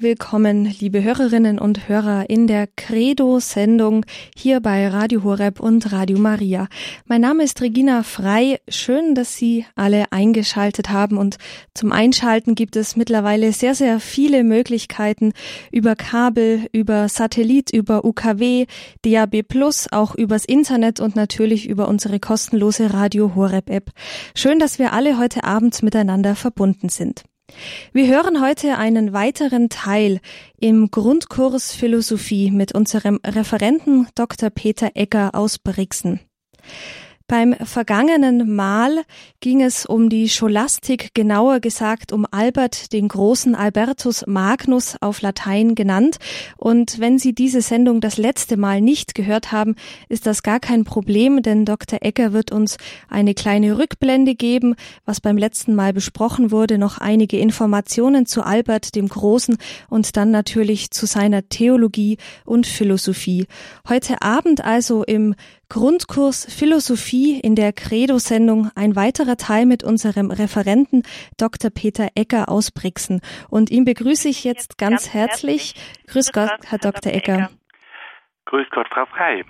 Willkommen, liebe Hörerinnen und Hörer, in der Credo-Sendung hier bei Radio Horep und Radio Maria. Mein Name ist Regina Frei. Schön, dass Sie alle eingeschaltet haben. Und zum Einschalten gibt es mittlerweile sehr, sehr viele Möglichkeiten über Kabel, über Satellit, über UKW, DAB+, auch übers Internet und natürlich über unsere kostenlose Radio Horep-App. Schön, dass wir alle heute Abend miteinander verbunden sind. Wir hören heute einen weiteren Teil im Grundkurs Philosophie mit unserem Referenten Dr. Peter Ecker aus Brixen. Beim vergangenen Mal ging es um die Scholastik, genauer gesagt um Albert den Großen, Albertus Magnus auf Latein genannt. Und wenn Sie diese Sendung das letzte Mal nicht gehört haben, ist das gar kein Problem, denn Dr. Ecker wird uns eine kleine Rückblende geben, was beim letzten Mal besprochen wurde, noch einige Informationen zu Albert dem Großen und dann natürlich zu seiner Theologie und Philosophie. Heute Abend also im Grundkurs Philosophie in der Credo-Sendung ein weiterer Teil mit unserem Referenten Dr. Peter Ecker aus Brixen. Und ihn begrüße ich jetzt ganz herzlich. Grüß Gott, Herr Dr. Ecker. Grüß Gott, Frau Frei.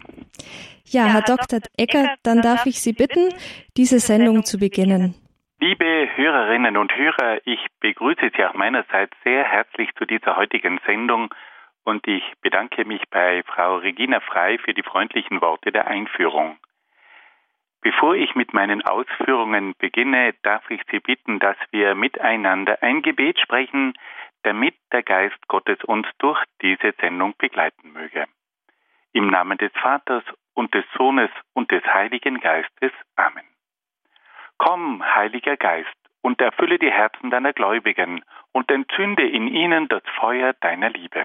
Ja, Herr Dr. Ecker, dann darf ich Sie bitten, diese Sendung zu beginnen. Liebe Hörerinnen und Hörer, ich begrüße Sie auch meinerseits sehr herzlich zu dieser heutigen Sendung. Und ich bedanke mich bei Frau Regina Frei für die freundlichen Worte der Einführung. Bevor ich mit meinen Ausführungen beginne, darf ich Sie bitten, dass wir miteinander ein Gebet sprechen, damit der Geist Gottes uns durch diese Sendung begleiten möge. Im Namen des Vaters und des Sohnes und des Heiligen Geistes. Amen. Komm, Heiliger Geist, und erfülle die Herzen deiner Gläubigen und entzünde in ihnen das Feuer deiner Liebe.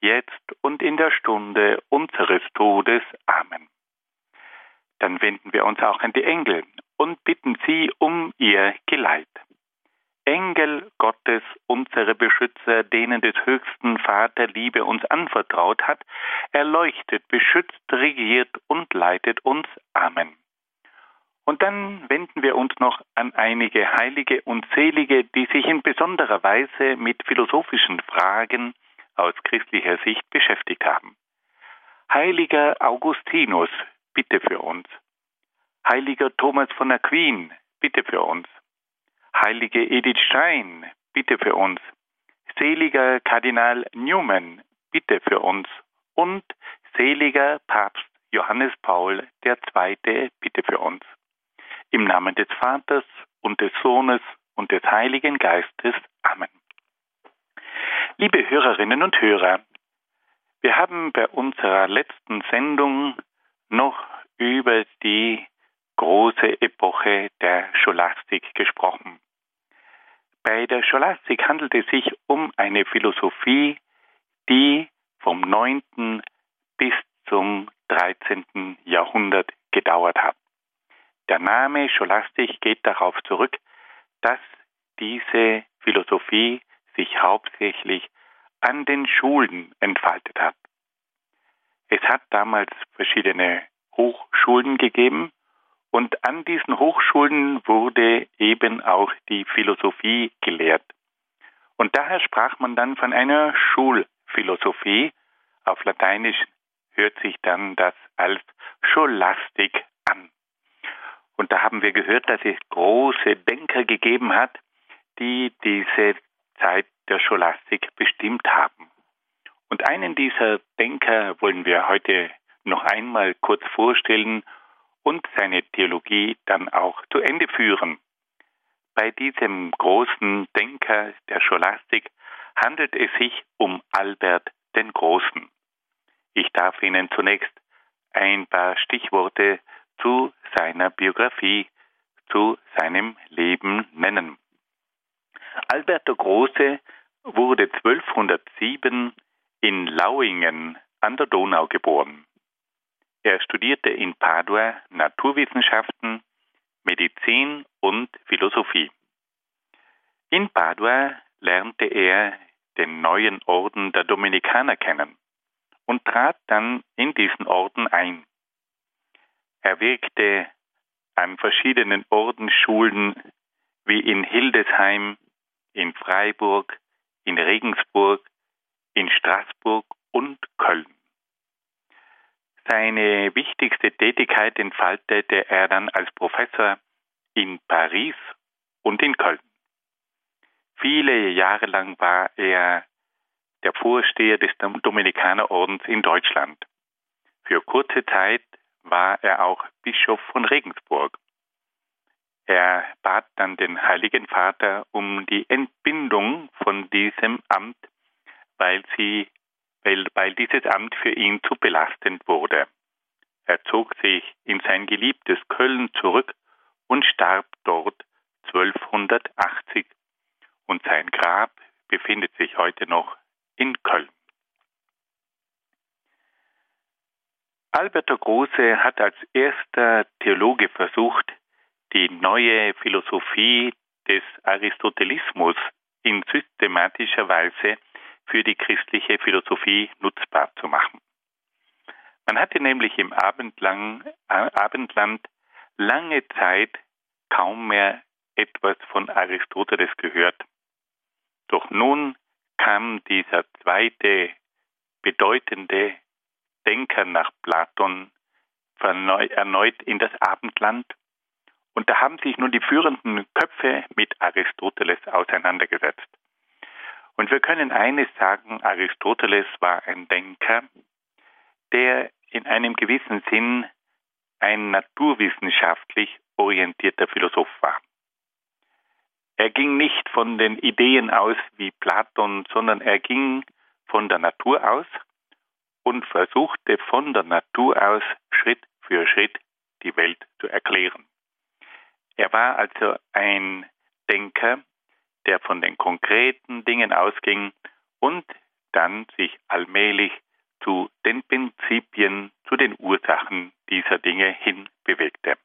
jetzt und in der Stunde unseres Todes. Amen. Dann wenden wir uns auch an die Engel und bitten sie um ihr Geleit. Engel Gottes, unsere Beschützer, denen des höchsten Vater Liebe uns anvertraut hat, erleuchtet, beschützt, regiert und leitet uns. Amen. Und dann wenden wir uns noch an einige Heilige und Selige, die sich in besonderer Weise mit philosophischen Fragen aus christlicher Sicht beschäftigt haben. Heiliger Augustinus, bitte für uns. Heiliger Thomas von Aquin, bitte für uns. Heilige Edith Stein, bitte für uns. Seliger Kardinal Newman, bitte für uns. Und seliger Papst Johannes Paul II., bitte für uns. Im Namen des Vaters und des Sohnes und des Heiligen Geistes. Amen. Liebe Hörerinnen und Hörer, wir haben bei unserer letzten Sendung noch über die große Epoche der Scholastik gesprochen. Bei der Scholastik handelt es sich um eine Philosophie, die vom 9. bis zum 13. Jahrhundert gedauert hat. Der Name Scholastik geht darauf zurück, dass diese Philosophie sich hauptsächlich an den Schulen entfaltet hat. Es hat damals verschiedene Hochschulen gegeben und an diesen Hochschulen wurde eben auch die Philosophie gelehrt. Und daher sprach man dann von einer Schulphilosophie. Auf Lateinisch hört sich dann das als Scholastik an. Und da haben wir gehört, dass es große Denker gegeben hat, die diese Zeit der Scholastik bestimmt haben. Und einen dieser Denker wollen wir heute noch einmal kurz vorstellen und seine Theologie dann auch zu Ende führen. Bei diesem großen Denker der Scholastik handelt es sich um Albert den Großen. Ich darf Ihnen zunächst ein paar Stichworte zu seiner Biografie, zu seinem Leben nennen. Albert der Große wurde 1207 in Lauingen an der Donau geboren. Er studierte in Padua Naturwissenschaften, Medizin und Philosophie. In Padua lernte er den neuen Orden der Dominikaner kennen und trat dann in diesen Orden ein. Er wirkte an verschiedenen Ordensschulen wie in Hildesheim, in Freiburg, in Regensburg, in Straßburg und Köln. Seine wichtigste Tätigkeit entfaltete er dann als Professor in Paris und in Köln. Viele Jahre lang war er der Vorsteher des Dominikanerordens in Deutschland. Für kurze Zeit war er auch Bischof von Regensburg. Er bat dann den Heiligen Vater um die Entbindung von diesem Amt, weil dieses Amt für ihn zu belastend wurde. Er zog sich in sein geliebtes Köln zurück und starb dort 1280. Und sein Grab befindet sich heute noch in Köln. Albert der Große hat als erster Theologe versucht, die neue Philosophie des Aristotelismus in systematischer Weise für die christliche Philosophie nutzbar zu machen. Man hatte nämlich im Abendland lange Zeit kaum mehr etwas von Aristoteles gehört. Doch nun kam dieser zweite bedeutende Denker nach Platon erneut in das Abendland, und da haben sich nun die führenden Köpfe mit Aristoteles auseinandergesetzt. Und wir können eines sagen: Aristoteles war ein Denker, der in einem gewissen Sinn ein naturwissenschaftlich orientierter Philosoph war. Er ging nicht von den Ideen aus wie Platon, sondern er ging von der Natur aus und versuchte von der Natur aus Schritt für Schritt die Welt zu erklären. Er war also ein Denker, der von den konkreten Dingen ausging und dann sich allmählich zu den Prinzipien, zu den Ursachen dieser Dinge hin bewegte.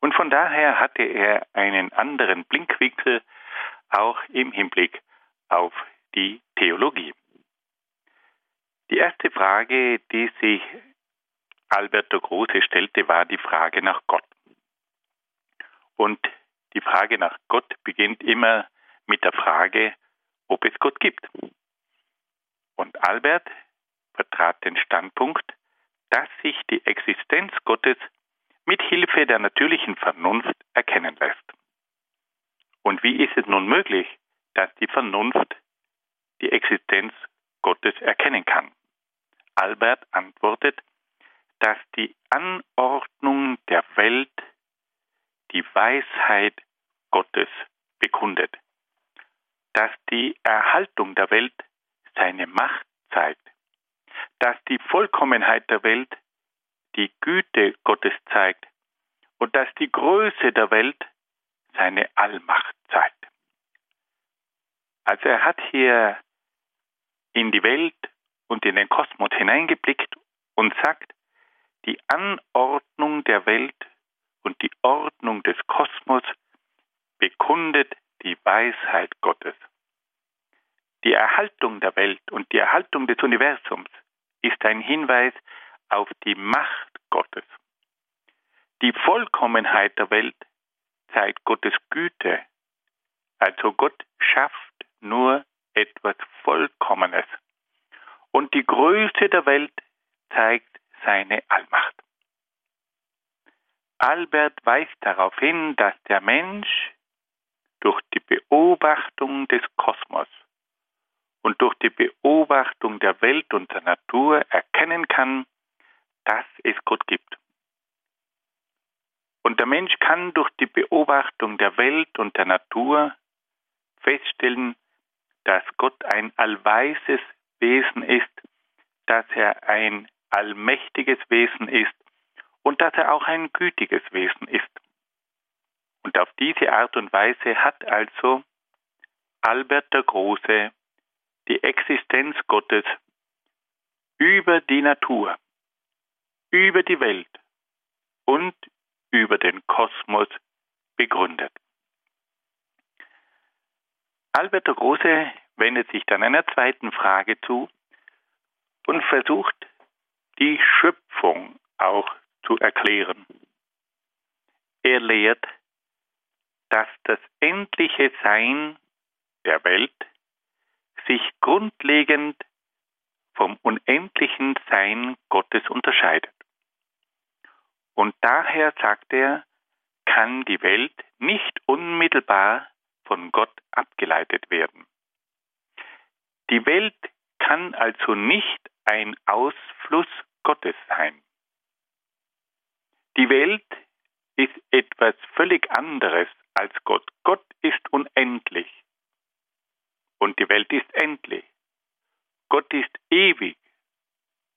Und von daher hatte er einen anderen Blickwinkel, auch im Hinblick auf die Theologie. Die erste Frage, die sich Albert der Große stellte, war die Frage nach Gott. Und die Frage nach Gott beginnt immer mit der Frage, ob es Gott gibt. Und Albert vertrat den Standpunkt, dass sich die Existenz Gottes mit Hilfe der natürlichen Vernunft erkennen lässt. Und wie ist es nun möglich, dass die Vernunft die Existenz Gottes erkennen kann? Albert antwortet, dass die Anordnung der Welt die Weisheit Gottes bekundet, dass die Erhaltung der Welt seine Macht zeigt, dass die Vollkommenheit der Welt die Güte Gottes zeigt und dass die Größe der Welt seine Allmacht zeigt. Also er hat hier in die Welt und in den Kosmos hineingeblickt und sagt, die Anordnung der Welt und die Ordnung des Kosmos bekundet die Weisheit Gottes. Die Erhaltung der Welt und die Erhaltung des Universums ist ein Hinweis auf die Macht Gottes. Die Vollkommenheit der Welt zeigt Gottes Güte. Also Gott schafft nur etwas Vollkommenes. Und die Größe der Welt zeigt seine Allmacht. Albert weist darauf hin, dass der Mensch durch die Beobachtung des Kosmos und durch die Beobachtung der Welt und der Natur erkennen kann, dass es Gott gibt. Und der Mensch kann durch die Beobachtung der Welt und der Natur feststellen, dass Gott ein allweises Wesen ist, dass er ein allmächtiges Wesen ist und dass er auch ein gütiges Wesen ist. Und auf diese Art und Weise hat also Albert der Große die Existenz Gottes über die Natur, über die Welt und über den Kosmos begründet. Albert der Große wendet sich dann einer zweiten Frage zu und versucht, die Schöpfung auch zu erklären. Er lehrt, dass das endliche Sein der Welt sich grundlegend vom unendlichen Sein Gottes unterscheidet. Und daher, sagt er, kann die Welt nicht unmittelbar von Gott abgeleitet werden. Die Welt kann also nicht ein Ausfluss Gottes sein. Die Welt ist etwas völlig anderes als Gott. Gott ist unendlich und die Welt ist endlich. Gott ist ewig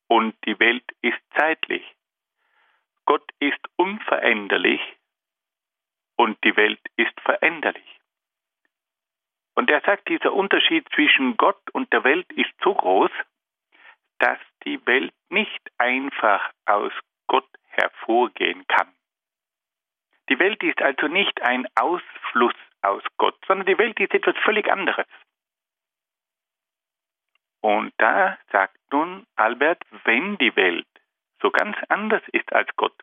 und die Welt ist zeitlich. Gott ist unveränderlich und die Welt ist veränderlich. Und er sagt, dieser Unterschied zwischen Gott und der Welt ist so groß, dass die Welt nicht einfach aus Gott hervorgehen kann. Die Welt ist also nicht ein Ausfluss aus Gott, sondern die Welt ist etwas völlig anderes. Und da sagt nun Albert, wenn die Welt so ganz anders ist als Gott,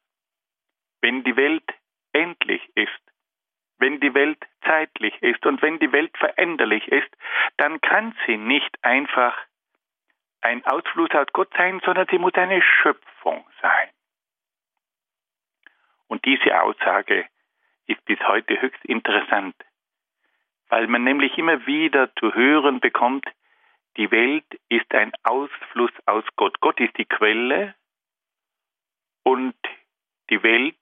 wenn die Welt endlich ist, wenn die Welt zeitlich ist und wenn die Welt veränderlich ist, dann kann sie nicht einfach ein Ausfluss aus Gott sein, sondern sie muss eine Schöpfung sein. Und diese Aussage ist bis heute höchst interessant, weil man nämlich immer wieder zu hören bekommt, die Welt ist ein Ausfluss aus Gott. Gott ist die Quelle und die Welt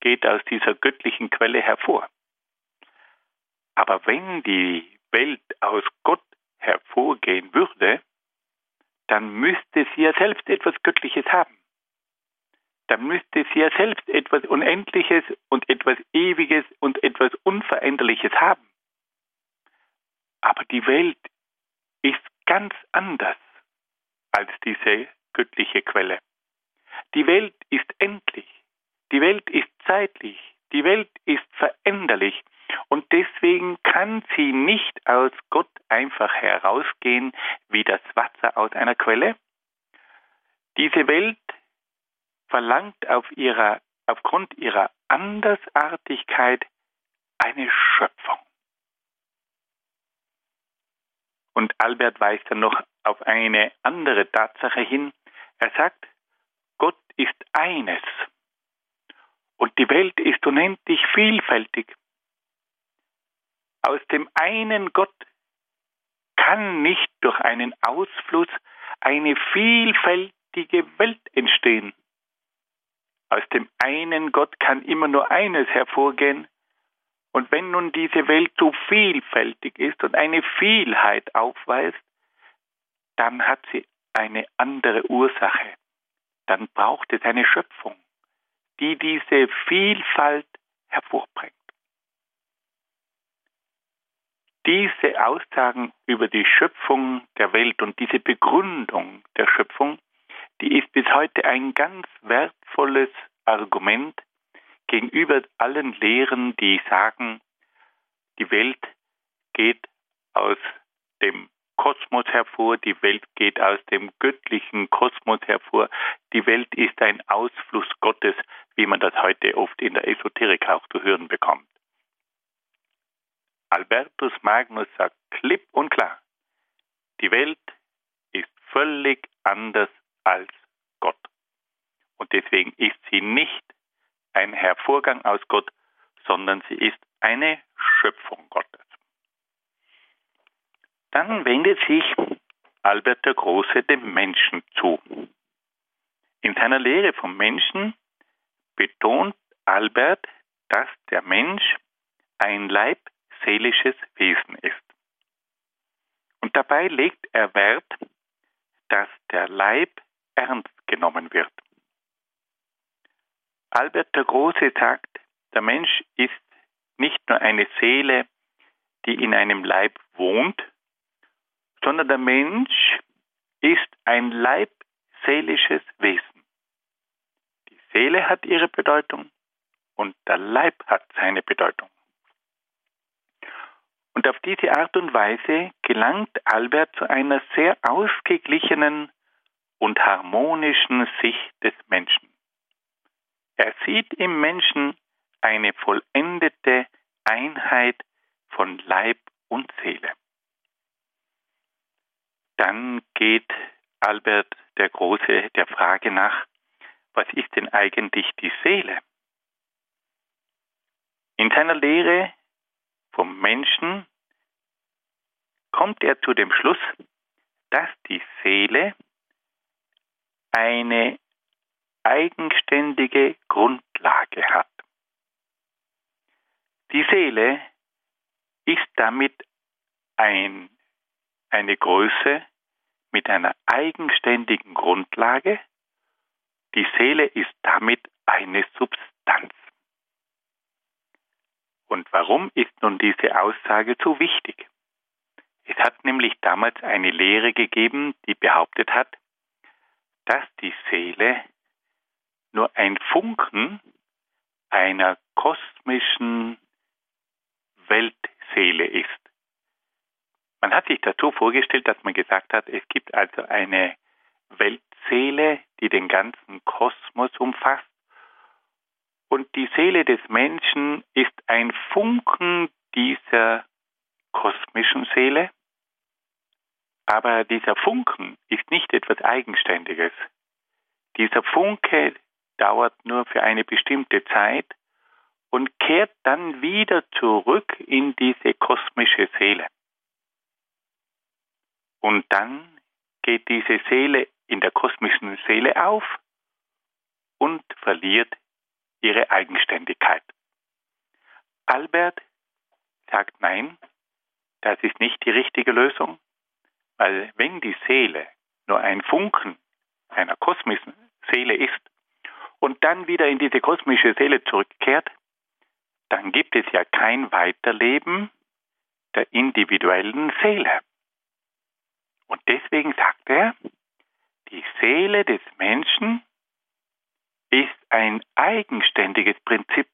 geht aus dieser göttlichen Quelle hervor. Aber wenn die Welt aus Gott hervorgehen würde, dann müsste sie ja selbst etwas Göttliches haben. Dann müsste sie ja selbst etwas Unendliches und etwas Ewiges und etwas Unveränderliches haben. Aber die Welt ist ganz anders als diese göttliche Quelle. Die Welt ist endlich, die Welt ist zeitlich, die Welt ist veränderlich und deswegen kann sie nicht aus Gott einfach herausgehen wie das Wasser aus einer Quelle. Diese Welt verlangt aufgrund ihrer Andersartigkeit eine Schöpfung. Und Albert weist dann noch auf eine andere Tatsache hin. Er sagt, Gott ist eines und die Welt ist unendlich vielfältig. Aus dem einen Gott kann nicht durch einen Ausfluss eine vielfältige Welt entstehen. Aus dem einen Gott kann immer nur eines hervorgehen. Und wenn nun diese Welt so vielfältig ist und eine Vielheit aufweist, dann hat sie eine andere Ursache. Dann braucht es eine Schöpfung, die diese Vielfalt hervorbringt. Diese Aussagen über die Schöpfung der Welt und diese Begründung der Schöpfung, die ist bis heute ein ganz wertvolles Argument gegenüber allen Lehren, die sagen, die Welt geht aus dem Kosmos hervor, die Welt geht aus dem göttlichen Kosmos hervor, die Welt ist ein Ausfluss Gottes, wie man das heute oft in der Esoterik auch zu hören bekommt. Albertus Magnus sagt klipp und klar, die Welt ist völlig anders als Gott. Und deswegen ist sie nicht ein Hervorgang aus Gott, sondern sie ist eine Schöpfung Gottes. Dann wendet sich Albert der Große dem Menschen zu. In seiner Lehre vom Menschen betont Albert, dass der Mensch ein leibseelisches Wesen ist. Und dabei legt er Wert, dass der Leib ernst genommen wird. Albert der Große sagt, der Mensch ist nicht nur eine Seele, die in einem Leib wohnt, sondern der Mensch ist ein seelisches Wesen. Die Seele hat ihre Bedeutung und der Leib hat seine Bedeutung. Und auf diese Art und Weise gelangt Albert zu einer sehr ausgeglichenen und harmonischen Sicht des Menschen. Er sieht im Menschen eine vollendete Einheit von Leib und Seele. Dann geht Albert der Große der Frage nach, was ist denn eigentlich die Seele? In seiner Lehre vom Menschen kommt er zu dem Schluss, dass die Seele eine eigenständige Grundlage hat. Die Seele ist damit eine Größe mit einer eigenständigen Grundlage. Die Seele ist damit eine Substanz. Und warum ist nun diese Aussage so wichtig? Es hat nämlich damals eine Lehre gegeben, die behauptet hat, dass die Seele nur ein Funken einer kosmischen Weltseele ist. Man hat sich dazu vorgestellt, dass man gesagt hat, es gibt also eine Weltseele, die den ganzen Kosmos umfasst. Und die Seele des Menschen ist ein Funken dieser kosmischen Seele. Aber dieser Funken ist nicht etwas Eigenständiges. Dieser Funke dauert nur für eine bestimmte Zeit und kehrt dann wieder zurück in diese kosmische Seele. Und dann geht diese Seele in der kosmischen Seele auf und verliert ihre Eigenständigkeit. Albert sagt, nein, das ist nicht die richtige Lösung, weil wenn die Seele nur ein Funken einer kosmischen Seele ist und dann wieder in diese kosmische Seele zurückkehrt, dann gibt es ja kein Weiterleben der individuellen Seele. Und deswegen sagt er, die Seele des Menschen ist ein eigenständiges Prinzip.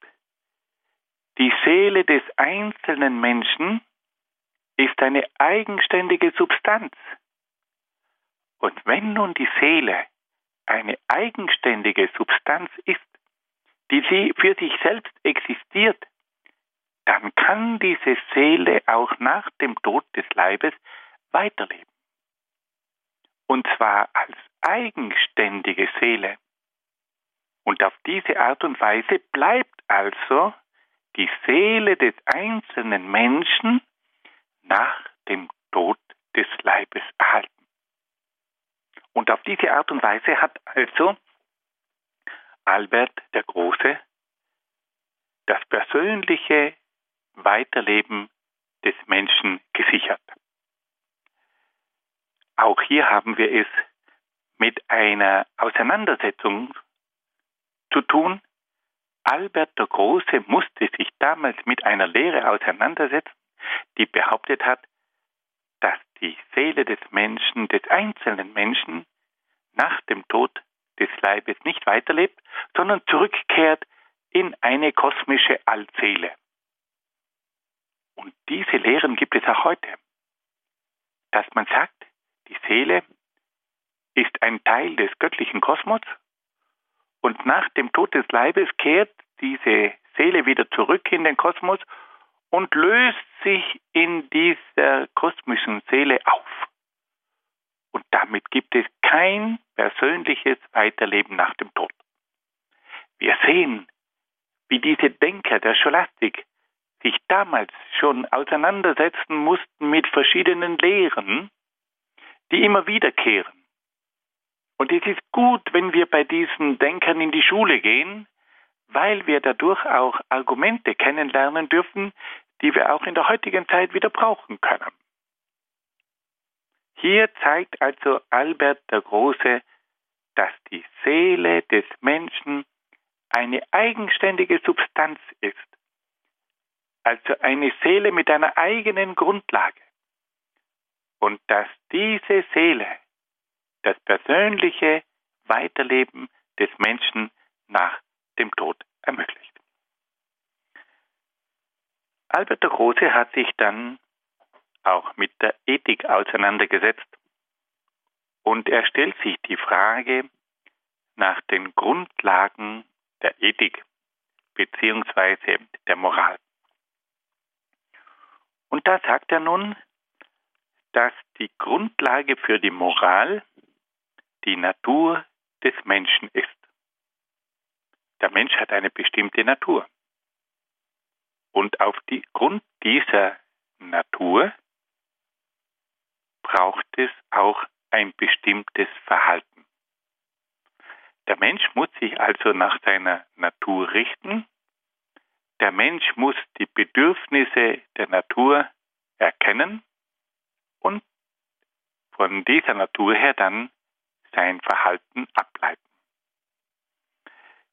Die Seele des einzelnen Menschen ist eine eigenständige Substanz. Und wenn nun die Seele eine eigenständige Substanz ist, die sie für sich selbst existiert, dann kann diese Seele auch nach dem Tod des Leibes weiterleben. Und zwar als eigenständige Seele. Und auf diese Art und Weise bleibt also die Seele des einzelnen Menschen nach dem Tod des Leibes erhalten. Und auf diese Art und Weise hat also Albert der Große das persönliche Weiterleben des Menschen gesichert. Auch hier haben wir es mit einer Auseinandersetzung zu tun. Albert der Große musste sich damals mit einer Lehre auseinandersetzen, die behauptet hat, dass die Seele des Menschen, des einzelnen Menschen, nach dem Tod des Leibes nicht weiterlebt, sondern zurückkehrt in eine kosmische Allseele. Und diese Lehren gibt es auch heute. Dass man sagt, die Seele ist ein Teil des göttlichen Kosmos und nach dem Tod des Leibes kehrt diese Seele wieder zurück in den Kosmos und löst sich in dieser kosmischen Seele auf. Und damit gibt es kein persönliches Weiterleben nach dem Tod. Wir sehen, wie diese Denker der Scholastik sich damals schon auseinandersetzen mussten mit verschiedenen Lehren, die immer wiederkehren. Und es ist gut, wenn wir bei diesen Denkern in die Schule gehen, weil wir dadurch auch Argumente kennenlernen dürfen, die wir auch in der heutigen Zeit wieder brauchen können. Hier zeigt also Albert der Große, dass die Seele des Menschen eine eigenständige Substanz ist, also eine Seele mit einer eigenen Grundlage, und dass diese Seele das persönliche Weiterleben des Menschen nach dem Tod ermöglicht. Albert der Große hat sich dann auch mit der Ethik auseinandergesetzt und er stellt sich die Frage nach den Grundlagen der Ethik bzw. der Moral. Und da sagt er nun, dass die Grundlage für die Moral die Natur des Menschen ist. Der Mensch hat eine bestimmte Natur. Und aufgrund dieser Natur braucht es auch ein bestimmtes Verhalten. Der Mensch muss sich also nach seiner Natur richten. Der Mensch muss die Bedürfnisse der Natur erkennen und von dieser Natur her dann sein Verhalten ableiten.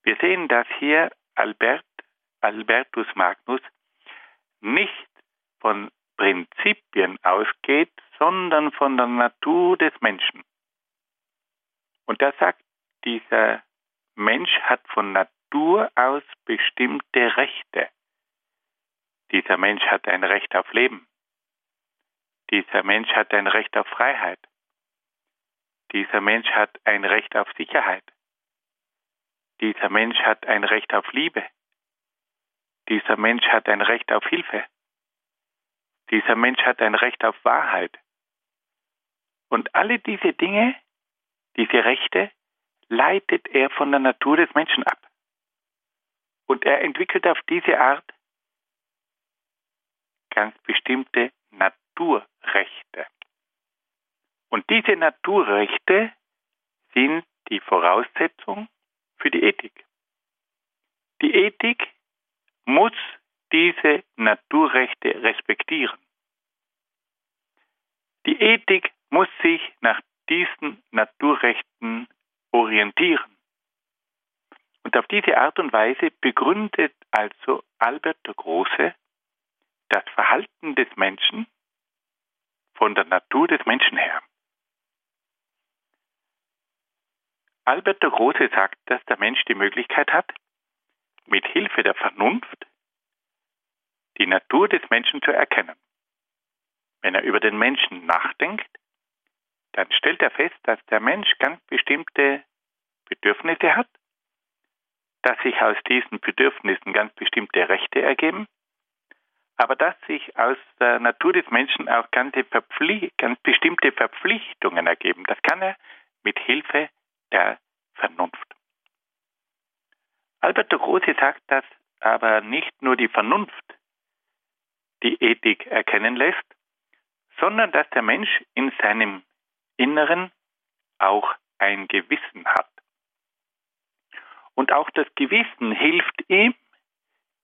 Wir sehen, dass hier Albertus Magnus nicht von Prinzipien ausgeht, sondern von der Natur des Menschen. Und er sagt, dieser Mensch hat von Natur aus bestimmte Rechte. Dieser Mensch hat ein Recht auf Leben. Dieser Mensch hat ein Recht auf Freiheit. Dieser Mensch hat ein Recht auf Sicherheit. Dieser Mensch hat ein Recht auf Liebe. Dieser Mensch hat ein Recht auf Hilfe. Dieser Mensch hat ein Recht auf Wahrheit. Und alle diese Dinge, diese Rechte, leitet er von der Natur des Menschen ab. Und er entwickelt auf diese Art ganz bestimmte Naturrechte. Und diese Naturrechte sind die Voraussetzung für die Ethik. Die Ethik muss diese Naturrechte respektieren. Die Ethik muss sich nach diesen Naturrechten orientieren. Und auf diese Art und Weise begründet also Albert der Große das Verhalten des Menschen von der Natur des Menschen her. Albert der Große sagt, dass der Mensch die Möglichkeit hat, mit Hilfe der Vernunft die Natur des Menschen zu erkennen. Wenn er über den Menschen nachdenkt, dann stellt er fest, dass der Mensch ganz bestimmte Bedürfnisse hat, dass sich aus diesen Bedürfnissen ganz bestimmte Rechte ergeben, aber dass sich aus der Natur des Menschen auch ganz bestimmte Verpflichtungen ergeben. Das kann er mit Hilfe der Vernunft. Albert der Große sagt, dass aber nicht nur die Vernunft die Ethik erkennen lässt, sondern dass der Mensch in seinem Inneren auch ein Gewissen hat. Und auch das Gewissen hilft ihm,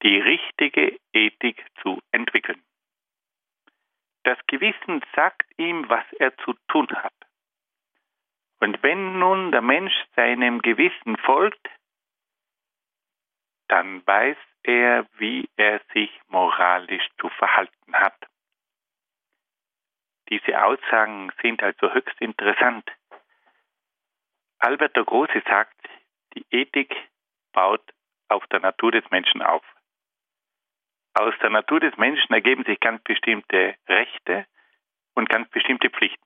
die richtige Ethik zu entwickeln. Das Gewissen sagt ihm, was er zu tun hat. Und wenn nun der Mensch seinem Gewissen folgt, dann weiß er, wie er sich moralisch zu verhalten hat. Diese Aussagen sind also höchst interessant. Albert der Große sagt, die Ethik baut auf der Natur des Menschen auf. Aus der Natur des Menschen ergeben sich ganz bestimmte Rechte und ganz bestimmte Pflichten.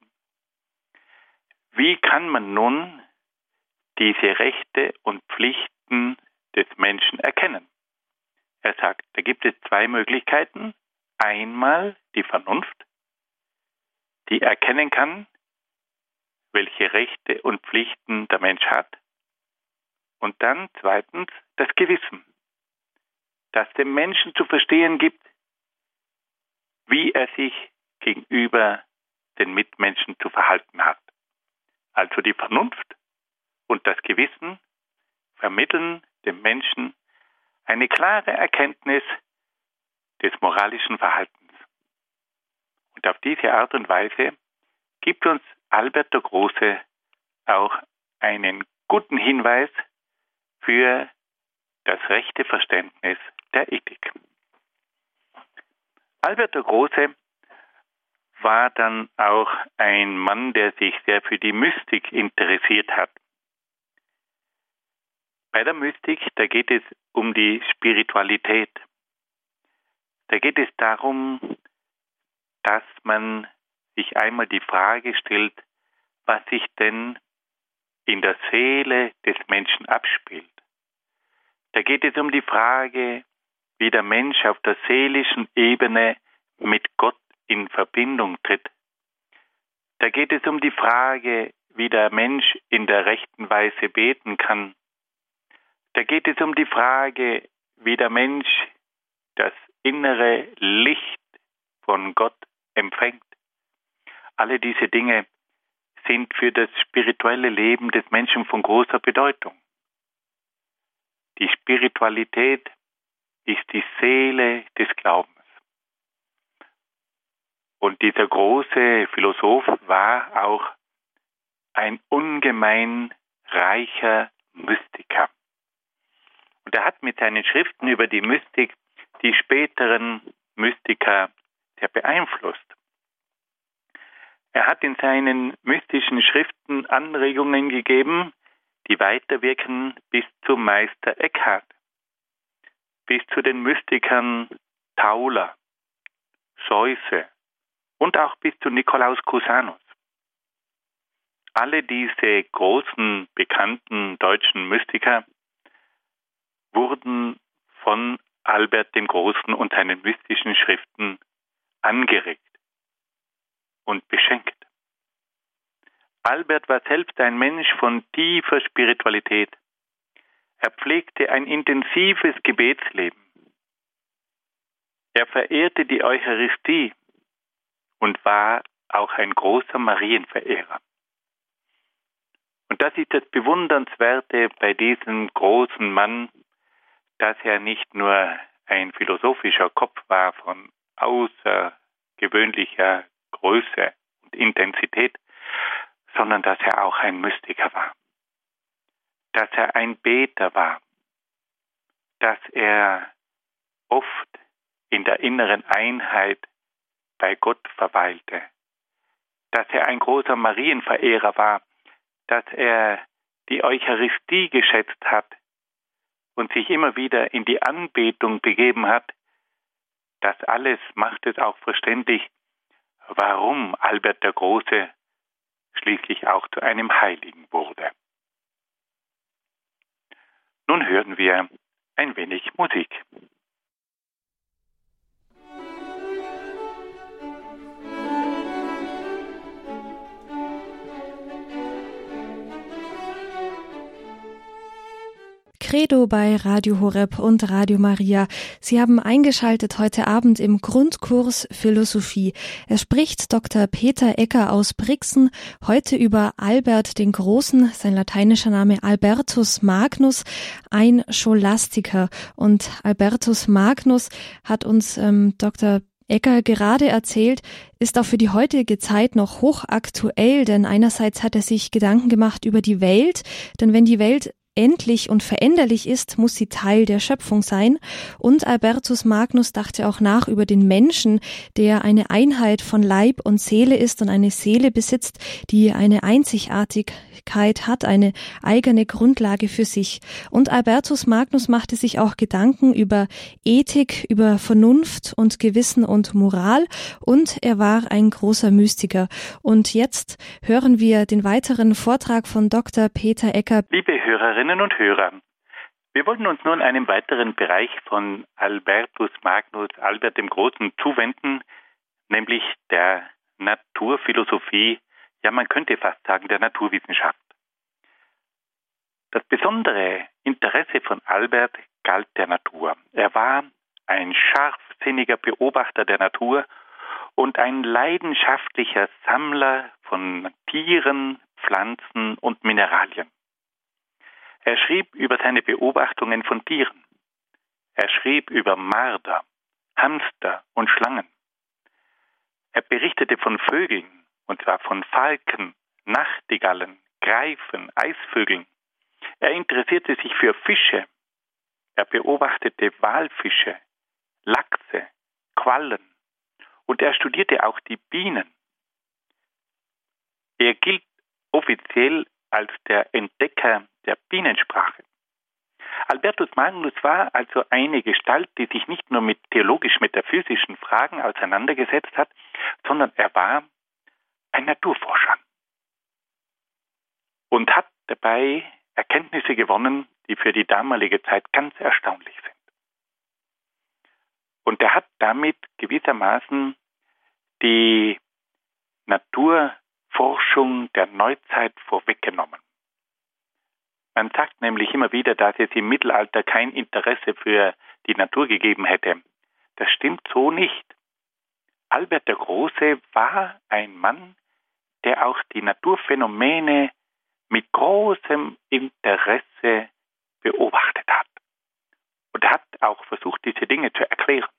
Wie kann man nun diese Rechte und Pflichten des Menschen erkennen? Er sagt, da gibt es zwei Möglichkeiten. Einmal die Vernunft, die erkennen kann, welche Rechte und Pflichten der Mensch hat. Und dann zweitens das Gewissen, das dem Menschen zu verstehen gibt, wie er sich gegenüber den Mitmenschen zu verhalten hat. Also die Vernunft und das Gewissen vermitteln dem Menschen eine klare Erkenntnis des moralischen Verhaltens. Und auf diese Art und Weise gibt uns Albert der Große auch einen guten Hinweis für das rechte Verständnis der Ethik. Albert der Große war dann auch ein Mann, der sich sehr für die Mystik interessiert hat. Bei der Mystik, da geht es um die Spiritualität. Da geht es darum, dass man sich einmal die Frage stellt, was sich denn in der Seele des Menschen abspielt. Da geht es um die Frage, wie der Mensch auf der seelischen Ebene mit Gott in Verbindung tritt. Da geht es um die Frage, wie der Mensch in der rechten Weise beten kann. Da geht es um die Frage, wie der Mensch das innere Licht von Gott empfängt. Alle diese Dinge sind für das spirituelle Leben des Menschen von großer Bedeutung. Die Spiritualität ist die Seele des Glaubens. Und dieser große Philosoph war auch ein ungemein reicher Mystiker. Und er hat mit seinen Schriften über die Mystik die späteren Mystiker sehr beeinflusst. Er hat in seinen mystischen Schriften Anregungen gegeben, die weiterwirken bis zum Meister Eckhart, bis zu den Mystikern Tauler, Seusse und auch bis zu Nikolaus Cusanus. Alle diese großen, bekannten deutschen Mystiker wurden von Albert dem Großen und seinen mystischen Schriften angeregt und beschenkt. Albert war selbst ein Mensch von tiefer Spiritualität. Er pflegte ein intensives Gebetsleben. Er verehrte die Eucharistie und war auch ein großer Marienverehrer. Und das ist das Bewundernswerte bei diesem großen Mann, dass er nicht nur ein philosophischer Kopf war von außergewöhnlicher Größe und Intensität, sondern dass er auch ein Mystiker war, dass er ein Beter war, dass er oft in der inneren Einheit bei Gott verweilte, dass er ein großer Marienverehrer war, dass er die Eucharistie geschätzt hat und sich immer wieder in die Anbetung begeben hat. Das alles macht es auch verständlich, warum Albert der Große schließlich auch zu einem Heiligen wurde. Nun hören wir ein wenig Musik. Credo bei Radio Horeb und Radio Maria. Sie haben eingeschaltet heute Abend im Grundkurs Philosophie. Es spricht Dr. Peter Ecker aus Brixen heute über Albert den Großen, sein lateinischer Name Albertus Magnus, ein Scholastiker. Und Albertus Magnus, hat uns Dr. Ecker gerade erzählt, ist auch für die heutige Zeit noch hochaktuell, denn einerseits hat er sich Gedanken gemacht über die Welt, denn wenn die Welt endlich und veränderlich ist, muss sie Teil der Schöpfung sein. Und Albertus Magnus dachte auch nach über den Menschen, der eine Einheit von Leib und Seele ist und eine Seele besitzt, die eine Einzigartigkeit hat, eine eigene Grundlage für sich. Und Albertus Magnus machte sich auch Gedanken über Ethik, über Vernunft und Gewissen und Moral, und er war ein großer Mystiker. Und jetzt hören wir den weiteren Vortrag von Dr. Peter Ecker. Liebe Hörerinnen und Hörer, wir wollten uns nun einem weiteren Bereich von Albertus Magnus, Albert dem Großen, zuwenden, nämlich der Naturphilosophie, ja man könnte fast sagen der Naturwissenschaft. Das besondere Interesse von Albert galt der Natur. Er war ein scharfsinniger Beobachter der Natur und ein leidenschaftlicher Sammler von Tieren, Pflanzen und Mineralien. Er schrieb über seine Beobachtungen von Tieren. Er schrieb über Marder, Hamster und Schlangen. Er berichtete von Vögeln, und zwar von Falken, Nachtigallen, Greifen, Eisvögeln. Er interessierte sich für Fische. Er beobachtete Walfische, Lachse, Quallen. Und er studierte auch die Bienen. Er gilt offiziell als der Entdecker der Bienensprache. Albertus Magnus war also eine Gestalt, die sich nicht nur mit theologisch-metaphysischen Fragen auseinandergesetzt hat, sondern er war ein Naturforscher und hat dabei Erkenntnisse gewonnen, die für die damalige Zeit ganz erstaunlich sind. Und er hat damit gewissermaßen die Naturforschung der Neuzeit vorweggenommen. Man sagt nämlich immer wieder, dass es im Mittelalter kein Interesse für die Natur gegeben hätte. Das stimmt so nicht. Albert der Große war ein Mann, der auch die Naturphänomene mit großem Interesse beobachtet hat. Und hat auch versucht, diese Dinge zu erklären.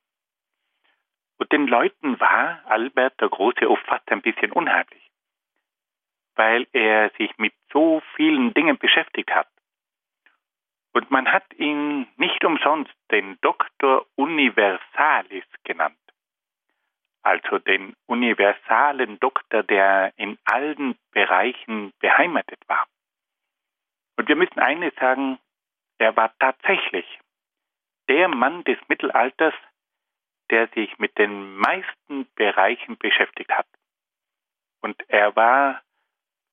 Und den Leuten war Albert der Große oft fast ein bisschen unheimlich, weil er sich mit so vielen Dingen beschäftigt hat. Und man hat ihn nicht umsonst den Doktor Universalis genannt, also den universalen Doktor, der in allen Bereichen beheimatet war. Und wir müssen eines sagen, er war tatsächlich der Mann des Mittelalters, der sich mit den meisten Bereichen beschäftigt hat. Und er war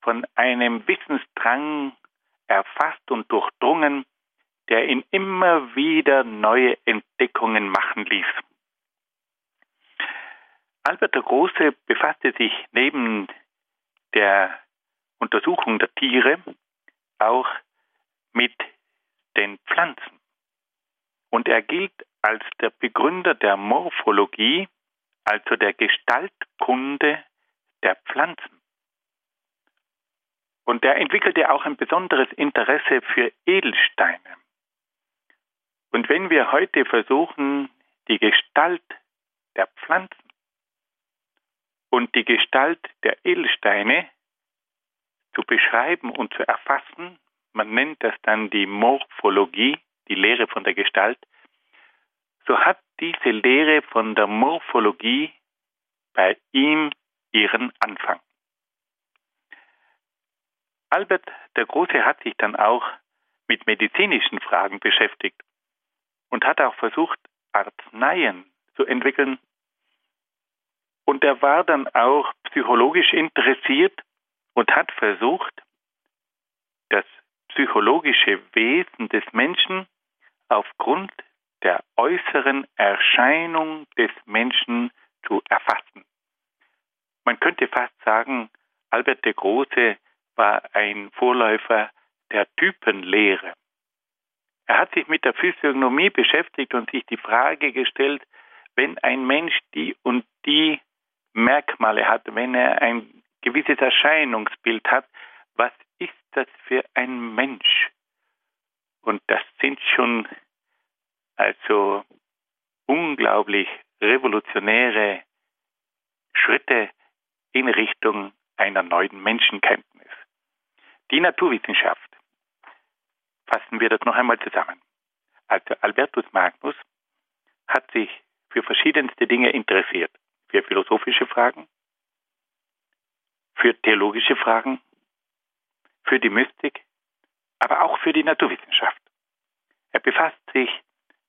von einem Wissensdrang erfasst und durchdrungen, der ihn immer wieder neue Entdeckungen machen ließ. Albert der Große befasste sich neben der Untersuchung der Tiere auch mit den Pflanzen. Und er gilt als der Begründer der Morphologie, also der Gestaltkunde der Pflanzen. Und er entwickelte auch ein besonderes Interesse für Edelsteine. Und wenn wir heute versuchen, die Gestalt der Pflanzen und die Gestalt der Edelsteine zu beschreiben und zu erfassen, man nennt das dann die Morphologie, die Lehre von der Gestalt, so hat diese Lehre von der Morphologie bei ihm ihren Anfang. Albert der Große hat sich dann auch mit medizinischen Fragen beschäftigt und hat auch versucht, Arzneien zu entwickeln. Und er war dann auch psychologisch interessiert und hat versucht, das psychologische Wesen des Menschen aufgrund der äußeren Erscheinung des Menschen zu erfassen. Man könnte fast sagen, Albert der Große war ein Vorläufer der Typenlehre. Er hat sich mit der Physiognomie beschäftigt und sich die Frage gestellt, wenn ein Mensch die und die Merkmale hat, wenn er ein gewisses Erscheinungsbild hat, was ist das für ein Mensch? Und das sind schon also unglaublich revolutionäre Schritte in Richtung einer neuen Menschenkenntnis. Die Naturwissenschaft. Fassen wir das noch einmal zusammen. Also Albertus Magnus hat sich für verschiedenste Dinge interessiert. Für philosophische Fragen, für theologische Fragen, für die Mystik, aber auch für die Naturwissenschaft. Er befasst sich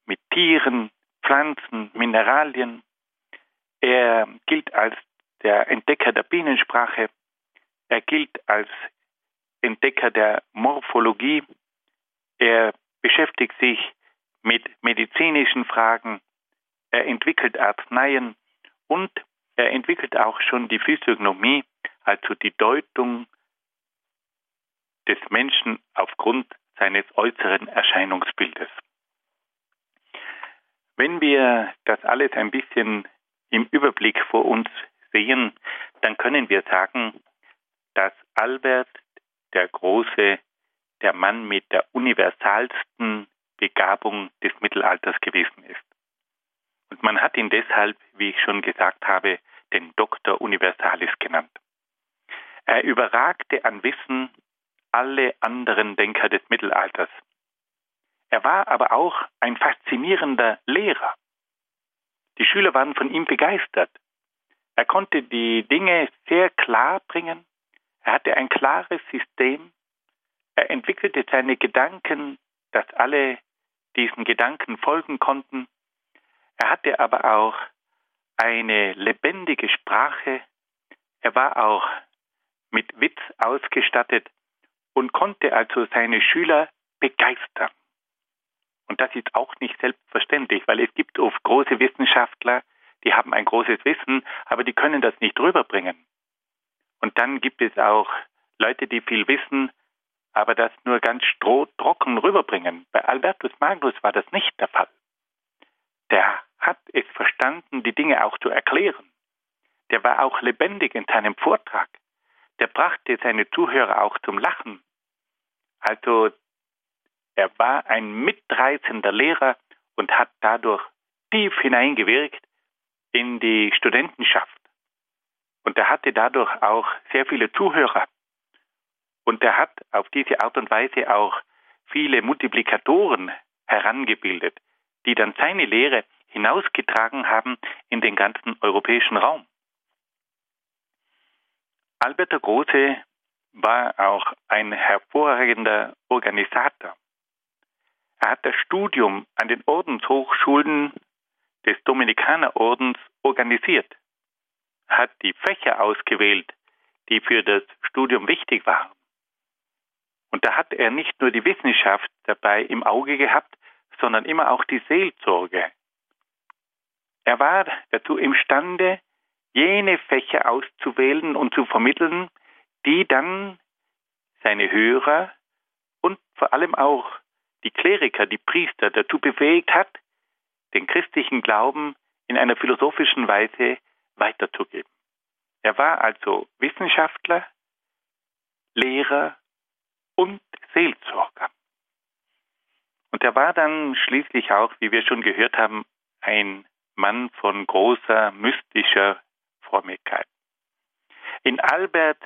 mit Tieren, Pflanzen, Mineralien. Er gilt als der Entdecker der Bienensprache. Er gilt als Entdecker der Morphologie. Er beschäftigt sich mit medizinischen Fragen. Er entwickelt Arzneien und er entwickelt auch schon die Physiognomie, also die Deutung des Menschen aufgrund seines äußeren Erscheinungsbildes. Wenn wir das alles ein bisschen im Überblick vor uns sehen, dann können wir sagen, dass Albert der Große der Mann mit der universalsten Begabung des Mittelalters gewesen ist. Und man hat ihn deshalb, wie ich schon gesagt habe, den Doktor Universalis genannt. Er überragte an Wissen alle anderen Denker des Mittelalters. Er war aber auch ein faszinierender Lehrer. Die Schüler waren von ihm begeistert. Er konnte die Dinge sehr klar bringen. Er hatte ein klares System. Er entwickelte seine Gedanken, dass alle diesen Gedanken folgen konnten. Er hatte aber auch eine lebendige Sprache. Er war auch mit Witz ausgestattet und konnte also seine Schüler begeistern. Und das ist auch nicht selbstverständlich, weil es gibt oft große Wissenschaftler, die haben ein großes Wissen, aber die können das nicht rüberbringen. Und dann gibt es auch Leute, die viel wissen, aber das nur ganz trocken rüberbringen. Bei Albertus Magnus war das nicht der Fall. Der hat es verstanden, die Dinge auch zu erklären. Der war auch lebendig in seinem Vortrag. Der brachte seine Zuhörer auch zum Lachen. Also er war ein mitreißender Lehrer und hat dadurch tief hineingewirkt in die Studentenschaft. Und er hatte dadurch auch sehr viele Zuhörer. Und er hat auf diese Art und Weise auch viele Multiplikatoren herangebildet, die dann seine Lehre hinausgetragen haben in den ganzen europäischen Raum. Albert der Große war auch ein hervorragender Organisator. Er hat das Studium an den Ordenshochschulen des Dominikanerordens organisiert, hat die Fächer ausgewählt, die für das Studium wichtig waren. Und da hat er nicht nur die Wissenschaft dabei im Auge gehabt, sondern immer auch die Seelsorge. Er war dazu imstande, jene Fächer auszuwählen und zu vermitteln, die dann seine Hörer und vor allem auch die Kleriker, die Priester dazu befähigt hat, den christlichen Glauben in einer philosophischen Weise weiterzugeben. Er war also Wissenschaftler, Lehrer und Seelsorger. Und er war dann schließlich auch, wie wir schon gehört haben, ein Mann von großer mystischer Frömmigkeit. In Albert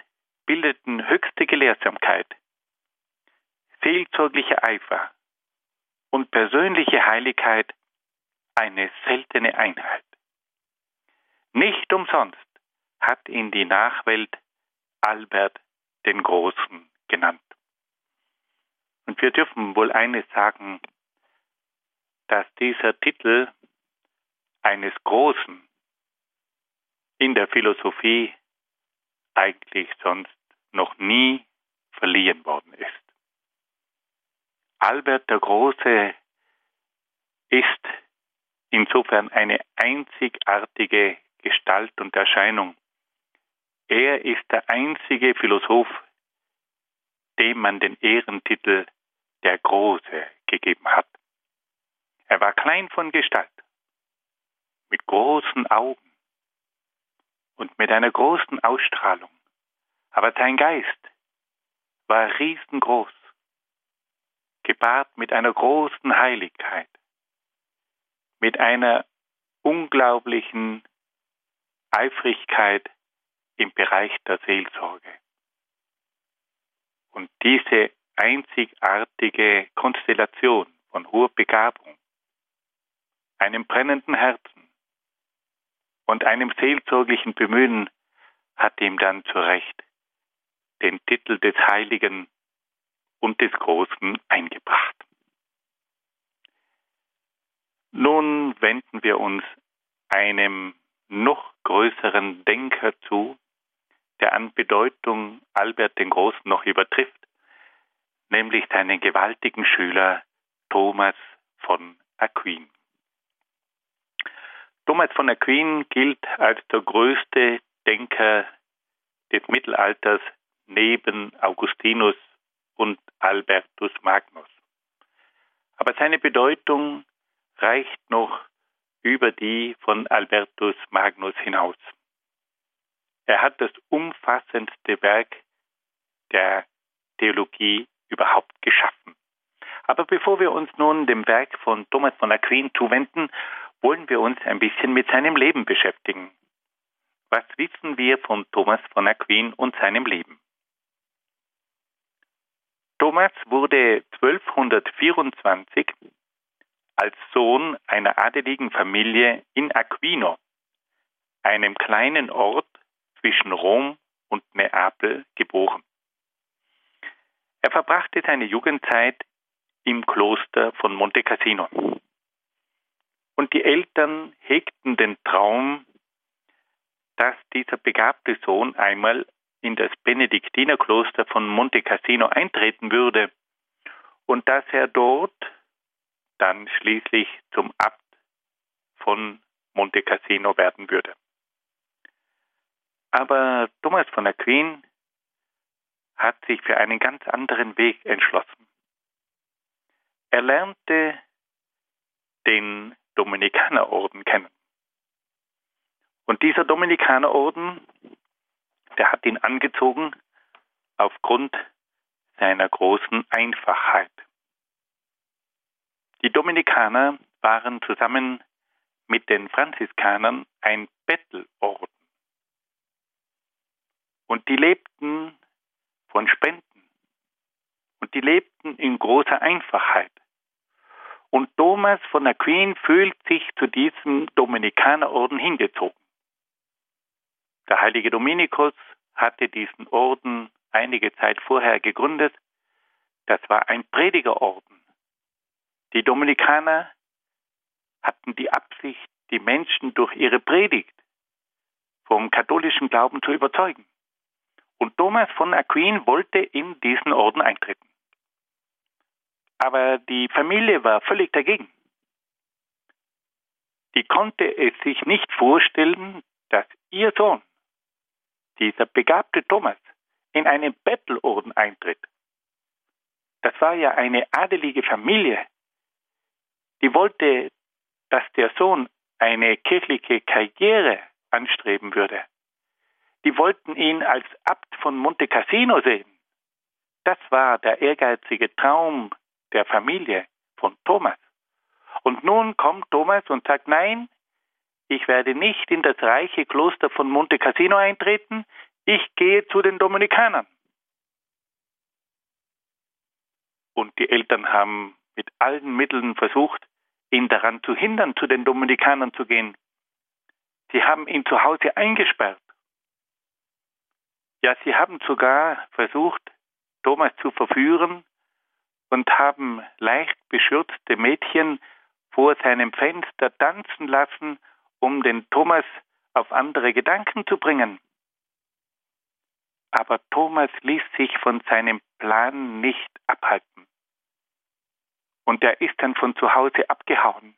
bildeten höchste Gelehrsamkeit, seelsorglicher Eifer und persönliche Heiligkeit eine seltene Einheit. Nicht umsonst hat ihn die Nachwelt Albert den Großen genannt. Und wir dürfen wohl eines sagen, dass dieser Titel eines Großen in der Philosophie eigentlich sonst noch nie verliehen worden ist. Albert der Große ist insofern eine einzigartige Gestalt und Erscheinung. Er ist der einzige Philosoph, dem man den Ehrentitel der Große gegeben hat. Er war klein von Gestalt, mit großen Augen und mit einer großen Ausstrahlung, aber sein Geist war riesengroß, gepaart mit einer großen Heiligkeit, mit einer unglaublichen Eifrigkeit im Bereich der Seelsorge. Und diese einzigartige Konstellation von hoher Begabung, einem brennenden Herzen und einem seelsorglichen Bemühen hat ihm dann zu Recht den Titel des Heiligen und des Großen eingebracht. Nun wenden wir uns einem noch größeren Denker zu, der an Bedeutung Albert den Großen noch übertrifft, nämlich seinen gewaltigen Schüler Thomas von Aquin. Thomas von Aquin gilt als der größte Denker des Mittelalters neben Augustinus und Albertus Magnus. Aber seine Bedeutung reicht noch über die von Albertus Magnus hinaus. Er hat das umfassendste Werk der Theologie überhaupt geschaffen. Aber bevor wir uns nun dem Werk von Thomas von Aquin zuwenden, wollen wir uns ein bisschen mit seinem Leben beschäftigen. Was wissen wir von Thomas von Aquin und seinem Leben? Thomas wurde 1224 als Sohn einer adeligen Familie in Aquino, einem kleinen Ort zwischen Rom und Neapel, geboren. Er verbrachte seine Jugendzeit im Kloster von Monte Cassino. Und die Eltern hegten den Traum, dass dieser begabte Sohn einmal in das Benediktinerkloster von Monte Cassino eintreten würde und dass er dort dann schließlich zum Abt von Monte Cassino werden würde. Aber Thomas von Aquin hat sich für einen ganz anderen Weg entschlossen. Er lernte den Dominikanerorden kennen. Und dieser Dominikanerorden, der hat ihn angezogen aufgrund seiner großen Einfachheit. Die Dominikaner waren zusammen mit den Franziskanern ein Bettelorden. Und die lebten von Spenden. Und die lebten in großer Einfachheit. Und Thomas von Aquin fühlt sich zu diesem Dominikanerorden hingezogen. Der heilige Dominikus hatte diesen Orden einige Zeit vorher gegründet. Das war ein Predigerorden. Die Dominikaner hatten die Absicht, die Menschen durch ihre Predigt vom katholischen Glauben zu überzeugen. Und Thomas von Aquin wollte in diesen Orden eintreten. Aber die Familie war völlig dagegen. Die konnte es sich nicht vorstellen, dass ihr Sohn, dieser begabte Thomas, in einen Bettelorden eintritt. Das war ja eine adelige Familie. Die wollte, dass der Sohn eine kirchliche Karriere anstreben würde. Die wollten ihn als Abt von Monte Cassino sehen. Das war der ehrgeizige Traum der Familie von Thomas. Und nun kommt Thomas und sagt, nein, ich werde nicht in das reiche Kloster von Monte Cassino eintreten, ich gehe zu den Dominikanern. Und die Eltern haben mit allen Mitteln versucht, ihn daran zu hindern, zu den Dominikanern zu gehen. Sie haben ihn zu Hause eingesperrt. Ja, sie haben sogar versucht, Thomas zu verführen und haben leicht beschürzte Mädchen vor seinem Fenster tanzen lassen, um den Thomas auf andere Gedanken zu bringen. Aber Thomas ließ sich von seinem Plan nicht abhalten. Und er ist dann von zu Hause abgehauen.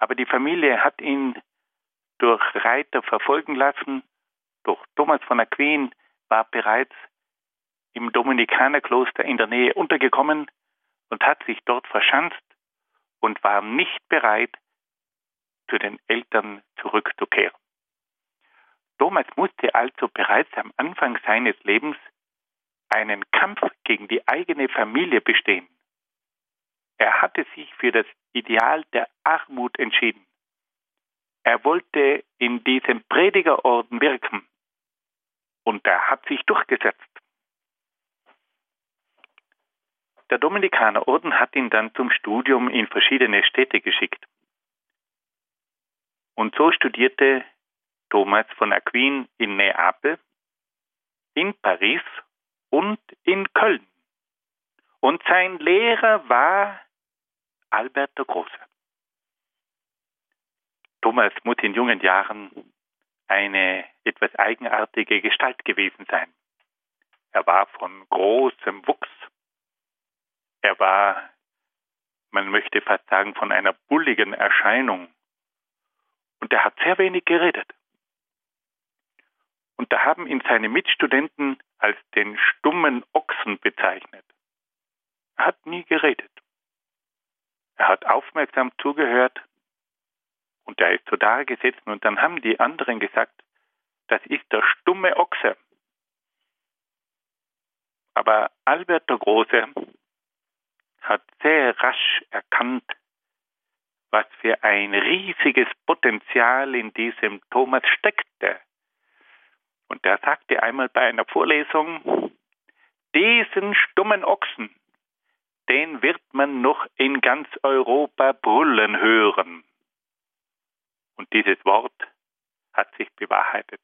Aber die Familie hat ihn durch Reiter verfolgen lassen. Doch Thomas von Aquin war bereits im Dominikanerkloster in der Nähe untergekommen und hat sich dort verschanzt und war nicht bereit, zu den Eltern zurückzukehren. Thomas musste also bereits am Anfang seines Lebens einen Kampf gegen die eigene Familie bestehen. Er hatte sich für das Ideal der Armut entschieden. Er wollte in diesem Predigerorden wirken und er hat sich durchgesetzt. Der Dominikanerorden hat ihn dann zum Studium in verschiedene Städte geschickt. Und so studierte Thomas von Aquin in Neapel, in Paris und in Köln. Und sein Lehrer war Albert der Große. Thomas muss in jungen Jahren eine etwas eigenartige Gestalt gewesen sein. Er war von großem Wuchs. Er war, man möchte fast sagen, von einer bulligen Erscheinung. Und er hat sehr wenig geredet. Und da haben ihn seine Mitstudenten als den stummen Ochsen bezeichnet. Er hat nie geredet. Er hat aufmerksam zugehört und er ist so da gesessen. Und dann haben die anderen gesagt, das ist der stumme Ochse. Aber Albert der Große hat sehr rasch erkannt, was für ein riesiges Potenzial in diesem Thomas steckte. Und er sagte einmal bei einer Vorlesung, diesen stummen Ochsen, den wird man noch in ganz Europa brüllen hören. Und dieses Wort hat sich bewahrheitet.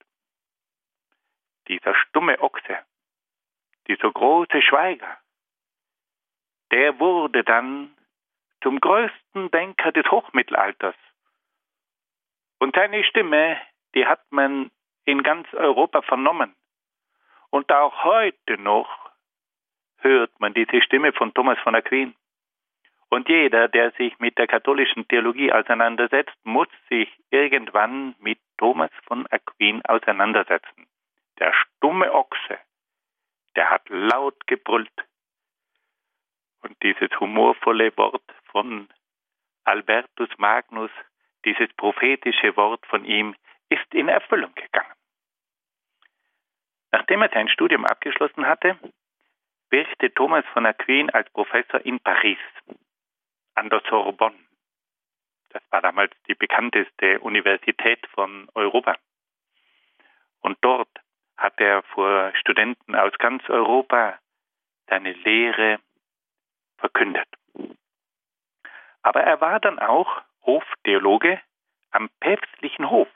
Dieser stumme Ochse, dieser große Schweiger, der wurde dann zum größten Denker des Hochmittelalters. Und seine Stimme, die hat man in ganz Europa vernommen. Und auch heute noch hört man diese Stimme von Thomas von Aquin. Und jeder, der sich mit der katholischen Theologie auseinandersetzt, muss sich irgendwann mit Thomas von Aquin auseinandersetzen. Der stumme Ochse, der hat laut gebrüllt. Und dieses humorvolle Wort von Albertus Magnus, dieses prophetische Wort von ihm, ist in Erfüllung gegangen. Nachdem er sein Studium abgeschlossen hatte, wirkte Thomas von Aquin als Professor in Paris, an der Sorbonne. Das war damals die bekannteste Universität von Europa. Und dort hat er vor Studenten aus ganz Europa seine Lehre verkündet. Aber er war dann auch Hoftheologe am päpstlichen Hof.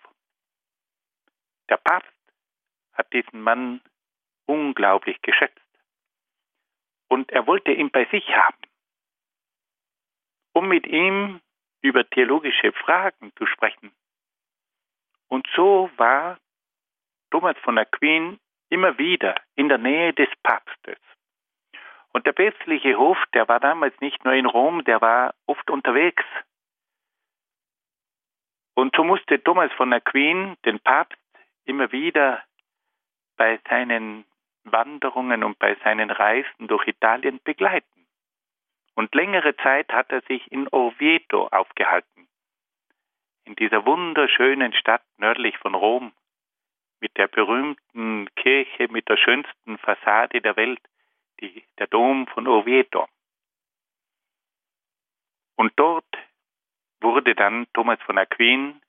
Der Papst hat diesen Mann unglaublich geschätzt. Und er wollte ihn bei sich haben, um mit ihm über theologische Fragen zu sprechen. Und so war Thomas von Aquin immer wieder in der Nähe des Papstes. Und der päpstliche Hof, der war damals nicht nur in Rom, der war oft unterwegs. Und so musste Thomas von Aquin den Papst immer wieder bei seinen Wanderungen und bei seinen Reisen durch Italien begleiten. Und längere Zeit hat er sich in Orvieto aufgehalten, in dieser wunderschönen Stadt nördlich von Rom, mit der berühmten Kirche, mit der schönsten Fassade der Welt, der Dom von Orvieto. Und dort wurde dann Thomas von Aquin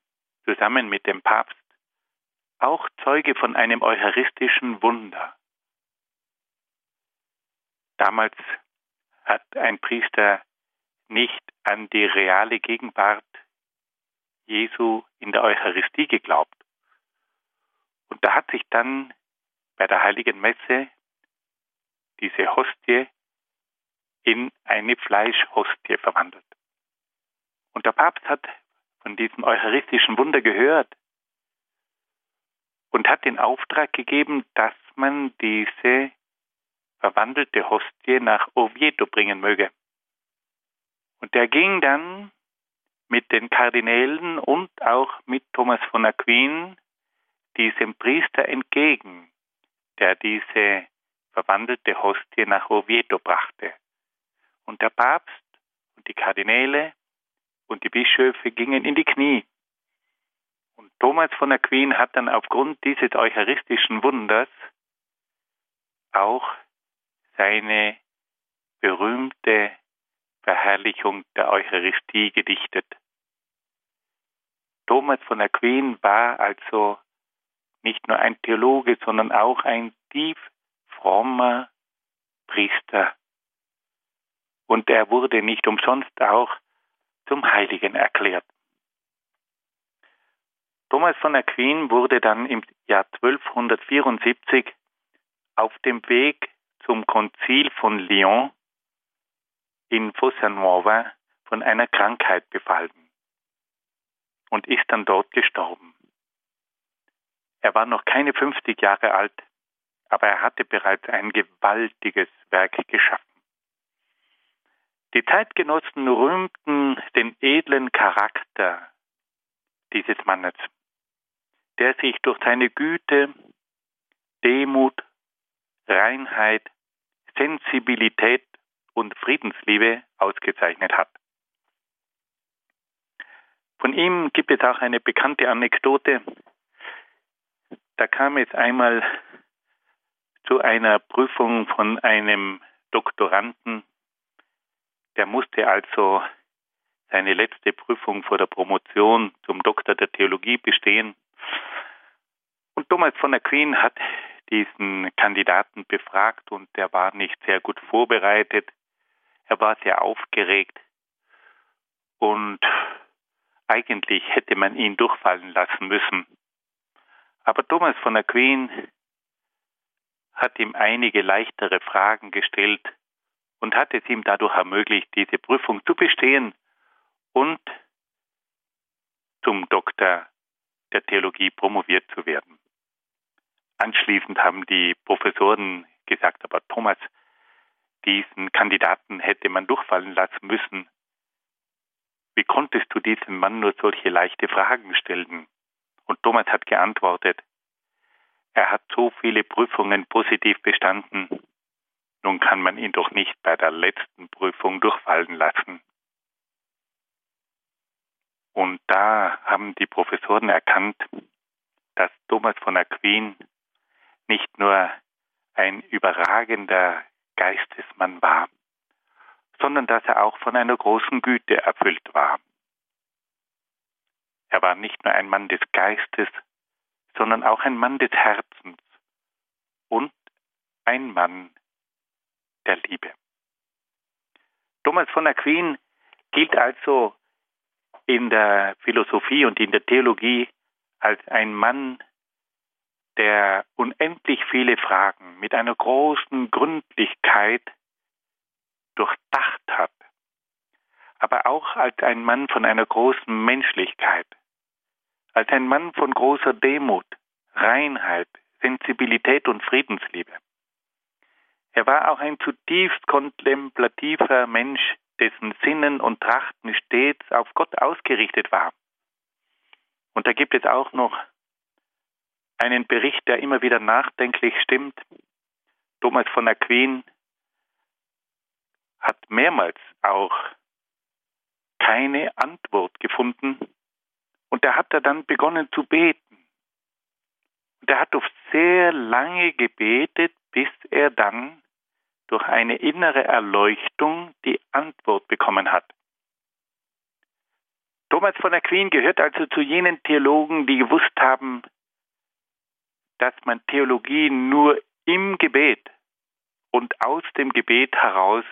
zusammen mit dem Papst auch Zeuge von einem eucharistischen Wunder. Damals hat ein Priester nicht an die reale Gegenwart Jesu in der Eucharistie geglaubt. Und da hat sich dann bei der Heiligen Messe diese Hostie in eine Fleischhostie verwandelt. Und der Papst hat von diesem eucharistischen Wunder gehört und hat den Auftrag gegeben, dass man diese verwandelte Hostie nach Orvieto bringen möge. Und er ging dann mit den Kardinälen und auch mit Thomas von Aquin diesem Priester entgegen, der diese verwandelte Hostie nach Orvieto brachte. Und der Papst und die Kardinäle und die Bischöfe gingen in die Knie. Und Thomas von Aquin hat dann aufgrund dieses eucharistischen Wunders auch seine berühmte Verherrlichung der Eucharistie gedichtet. Thomas von Aquin war also nicht nur ein Theologe, sondern auch ein tief frommer Priester. Und er wurde nicht umsonst auch zum Heiligen erklärt. Thomas von Aquin wurde dann im Jahr 1274 auf dem Weg zum Konzil von Lyon in Fossanuova von einer Krankheit befallen und ist dann dort gestorben. Er war noch keine 50 Jahre alt, aber er hatte bereits ein gewaltiges Werk geschaffen. Die Zeitgenossen rühmten den edlen Charakter dieses Mannes, der sich durch seine Güte, Demut, Reinheit, Sensibilität und Friedensliebe ausgezeichnet hat. Von ihm gibt es auch eine bekannte Anekdote. Da kam es einmal zu einer Prüfung von einem Doktoranden. Der musste also seine letzte Prüfung vor der Promotion zum Doktor der Theologie bestehen. Und Thomas von Aquin hat diesen Kandidaten befragt und der war nicht sehr gut vorbereitet. Er war sehr aufgeregt und eigentlich hätte man ihn durchfallen lassen müssen. Aber Thomas von Aquin hat ihm einige leichtere Fragen gestellt und hat es ihm dadurch ermöglicht, diese Prüfung zu bestehen und zum Doktor der Theologie promoviert zu werden. Anschließend haben die Professoren gesagt, aber Thomas, diesen Kandidaten hätte man durchfallen lassen müssen. Wie konntest du diesem Mann nur solche leichte Fragen stellen? Und Thomas hat geantwortet, er hat so viele Prüfungen positiv bestanden, nun kann man ihn doch nicht bei der letzten Prüfung durchfallen lassen. Und da haben die Professoren erkannt, dass Thomas von Aquin nicht nur ein überragender Geistesmann war, sondern dass er auch von einer großen Güte erfüllt war. Er war nicht nur ein Mann des Geistes, sondern auch ein Mann des Herzens und ein Mann der Liebe. Thomas von Aquin gilt also in der Philosophie und in der Theologie als ein Mann, der unendlich viele Fragen mit einer großen Gründlichkeit durchdacht hat, aber auch als ein Mann von einer großen Menschlichkeit, als ein Mann von großer Demut, Reinheit, Sensibilität und Friedensliebe. Er war auch ein zutiefst kontemplativer Mensch, dessen Sinnen und Trachten stets auf Gott ausgerichtet war. Und da gibt es auch noch einen Bericht, der immer wieder nachdenklich stimmt. Thomas von Aquin hat mehrmals auch keine Antwort gefunden und da hat er dann begonnen zu beten. Und er hat oft sehr lange gebetet, bis er dann durch eine innere Erleuchtung die Antwort bekommen hat. Thomas von Aquin gehört also zu jenen Theologen, die gewusst haben, dass man Theologie nur im Gebet und aus dem Gebet heraus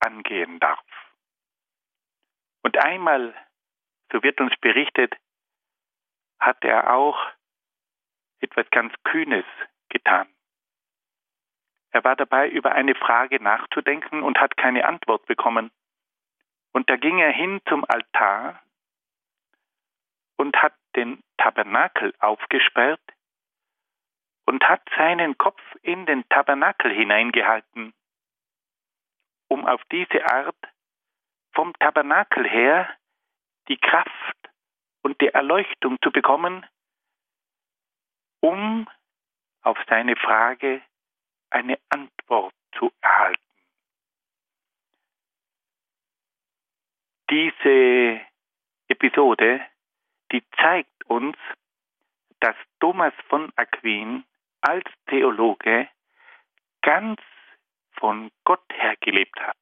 angehen darf. Und einmal, so wird uns berichtet, hat er auch etwas ganz Kühnes getan. Er war dabei, über eine Frage nachzudenken und hat keine Antwort bekommen. Und da ging er hin zum Altar und hat den Tabernakel aufgesperrt und hat seinen Kopf in den Tabernakel hineingehalten, um auf diese Art vom Tabernakel her die Kraft und die Erleuchtung zu bekommen, um auf seine Frage eine Antwort zu erhalten. Diese Episode, die zeigt uns, dass Thomas von Aquin als Theologe ganz von Gott her gelebt hat,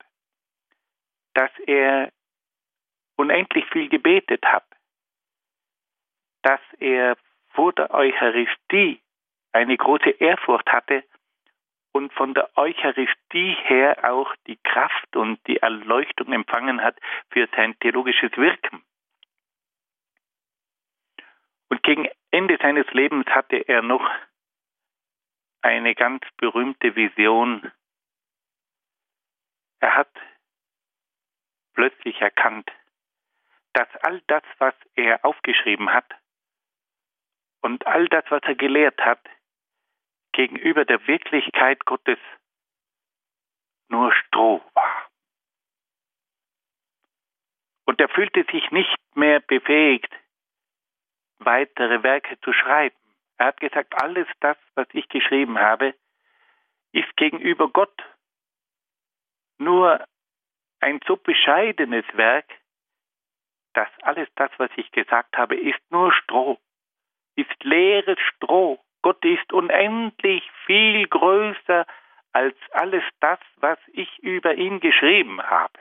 dass er unendlich viel gebetet hat, dass er vor der Eucharistie eine große Ehrfurcht hatte und von der Eucharistie her auch die Kraft und die Erleuchtung empfangen hat für sein theologisches Wirken. Und gegen Ende seines Lebens hatte er noch eine ganz berühmte Vision. Er hat plötzlich erkannt, dass all das, was er aufgeschrieben hat und all das, was er gelehrt hat, gegenüber der Wirklichkeit Gottes nur Stroh war. Und er fühlte sich nicht mehr befähigt, weitere Werke zu schreiben. Er hat gesagt, alles das, was ich geschrieben habe, ist gegenüber Gott nur ein so bescheidenes Werk, dass alles das, was ich gesagt habe, ist nur Stroh, ist leeres Stroh. Gott ist unendlich viel größer als alles das, was ich über ihn geschrieben habe.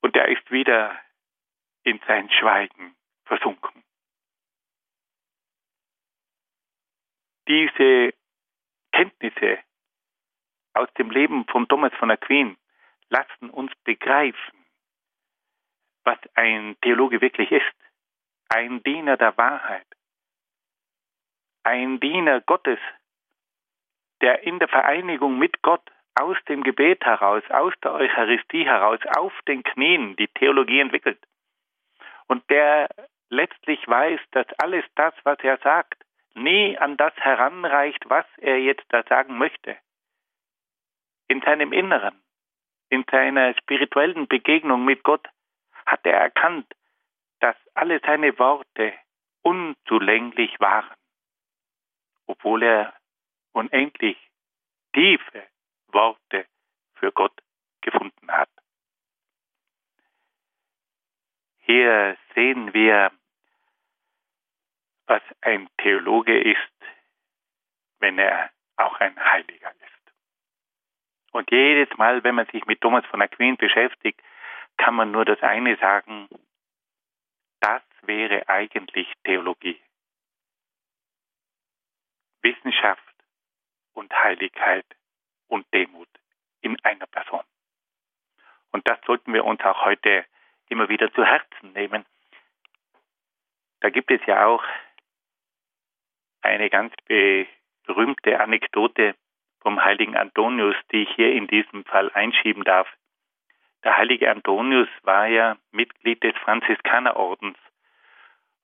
Und er ist wieder in sein Schweigen versunken. Diese Kenntnisse aus dem Leben von Thomas von Aquin lassen uns begreifen, was ein Theologe wirklich ist, ein Diener der Wahrheit. Ein Diener Gottes, der in der Vereinigung mit Gott aus dem Gebet heraus, aus der Eucharistie heraus, auf den Knien die Theologie entwickelt. Und der letztlich weiß, dass alles das, was er sagt, nie an das heranreicht, was er jetzt da sagen möchte. In seinem Inneren, in seiner spirituellen Begegnung mit Gott hat er erkannt, dass alle seine Worte unzulänglich waren, obwohl er unendlich tiefe Worte für Gott gefunden hat. Hier sehen wir, was ein Theologe ist, wenn er auch ein Heiliger ist. Und jedes Mal, wenn man sich mit Thomas von Aquin beschäftigt, kann man nur das eine sagen, das wäre eigentlich Theologie. Wissenschaft und Heiligkeit und Demut in einer Person. Und das sollten wir uns auch heute immer wieder zu Herzen nehmen. Da gibt es ja auch eine ganz berühmte Anekdote vom heiligen Antonius, die ich hier in diesem Fall einschieben darf. Der heilige Antonius war ja Mitglied des Franziskanerordens.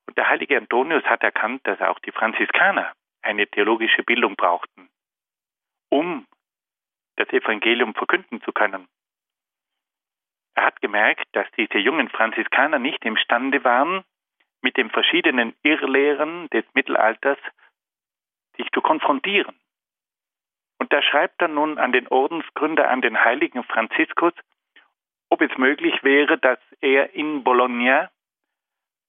Und der heilige Antonius hat erkannt, dass auch die Franziskaner eine theologische Bildung brauchten, um das Evangelium verkünden zu können. Er hat gemerkt, dass diese jungen Franziskaner nicht imstande waren, mit den verschiedenen Irrlehren des Mittelalters sich zu konfrontieren. Und da schreibt er nun an den Ordensgründer, an den heiligen Franziskus, ob es möglich wäre, dass er in Bologna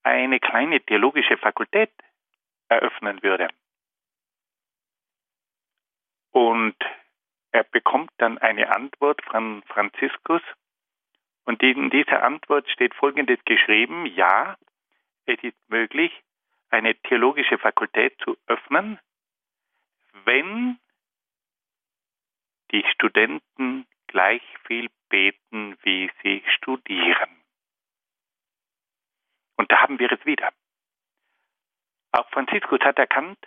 eine kleine theologische Fakultät eröffnen würde. Und er bekommt dann eine Antwort von Franziskus. Und in dieser Antwort steht Folgendes geschrieben: Ja, es ist möglich, eine theologische Fakultät zu öffnen, wenn die Studenten gleich viel beten, wie sie studieren. Und da haben wir es wieder. Auch Franziskus hat erkannt,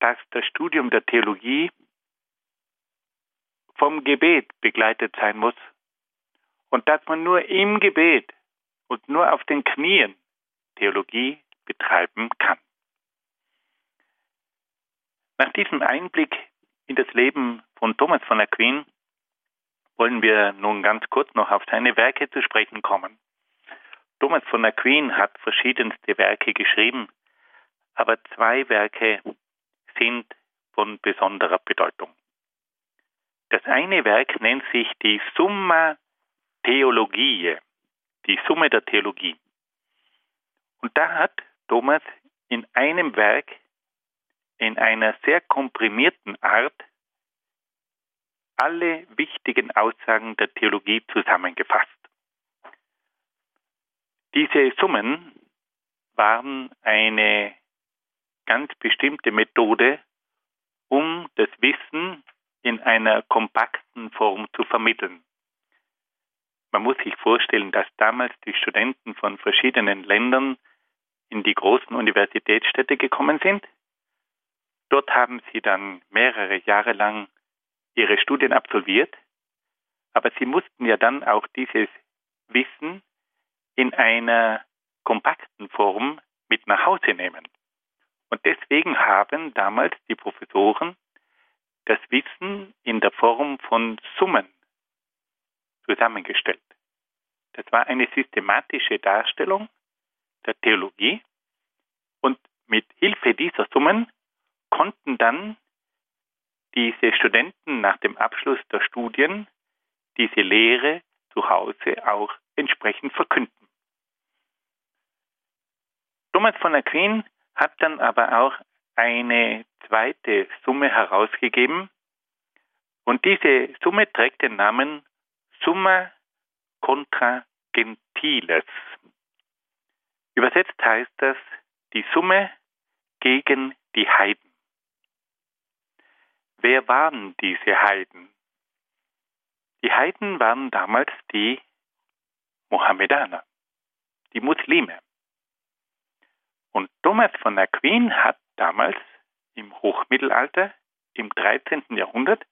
dass das Studium der Theologie vom Gebet begleitet sein muss und dass man nur im Gebet und nur auf den Knien Theologie betreiben kann. Nach diesem Einblick in das Leben von Thomas von Aquin wollen wir nun ganz kurz noch auf seine Werke zu sprechen kommen. Thomas von Aquin hat verschiedenste Werke geschrieben, aber zwei Werke sind von besonderer Bedeutung. Das eine Werk nennt sich die Summa Theologiae, die Summe der Theologie. Und da hat Thomas in einem Werk in einer sehr komprimierten Art alle wichtigen Aussagen der Theologie zusammengefasst. Diese Summen waren eine ganz bestimmte Methode, um das Wissen in einer kompakten Form zu vermitteln. Man muss sich vorstellen, dass damals die Studenten von verschiedenen Ländern in die großen Universitätsstädte gekommen sind. Dort haben sie dann mehrere Jahre lang ihre Studien absolviert, aber sie mussten ja dann auch dieses Wissen in einer kompakten Form mit nach Hause nehmen. Und deswegen haben damals die Professoren das Wissen in der Form von Summen zusammengestellt. Das war eine systematische Darstellung der Theologie und mit Hilfe dieser Summen konnten dann diese Studenten nach dem Abschluss der Studien diese Lehre zu Hause auch entsprechend verkünden. Thomas von Aquin hat dann aber auch eine zweite Summe herausgegeben und diese Summe trägt den Namen Summa contra gentiles. Übersetzt heißt das die Summe gegen die Heiden. Wer waren diese Heiden? Die Heiden waren damals die Mohammedaner, die Muslime. Und Thomas von Aquin hat damals im Hochmittelalter, im 13. Jahrhundert,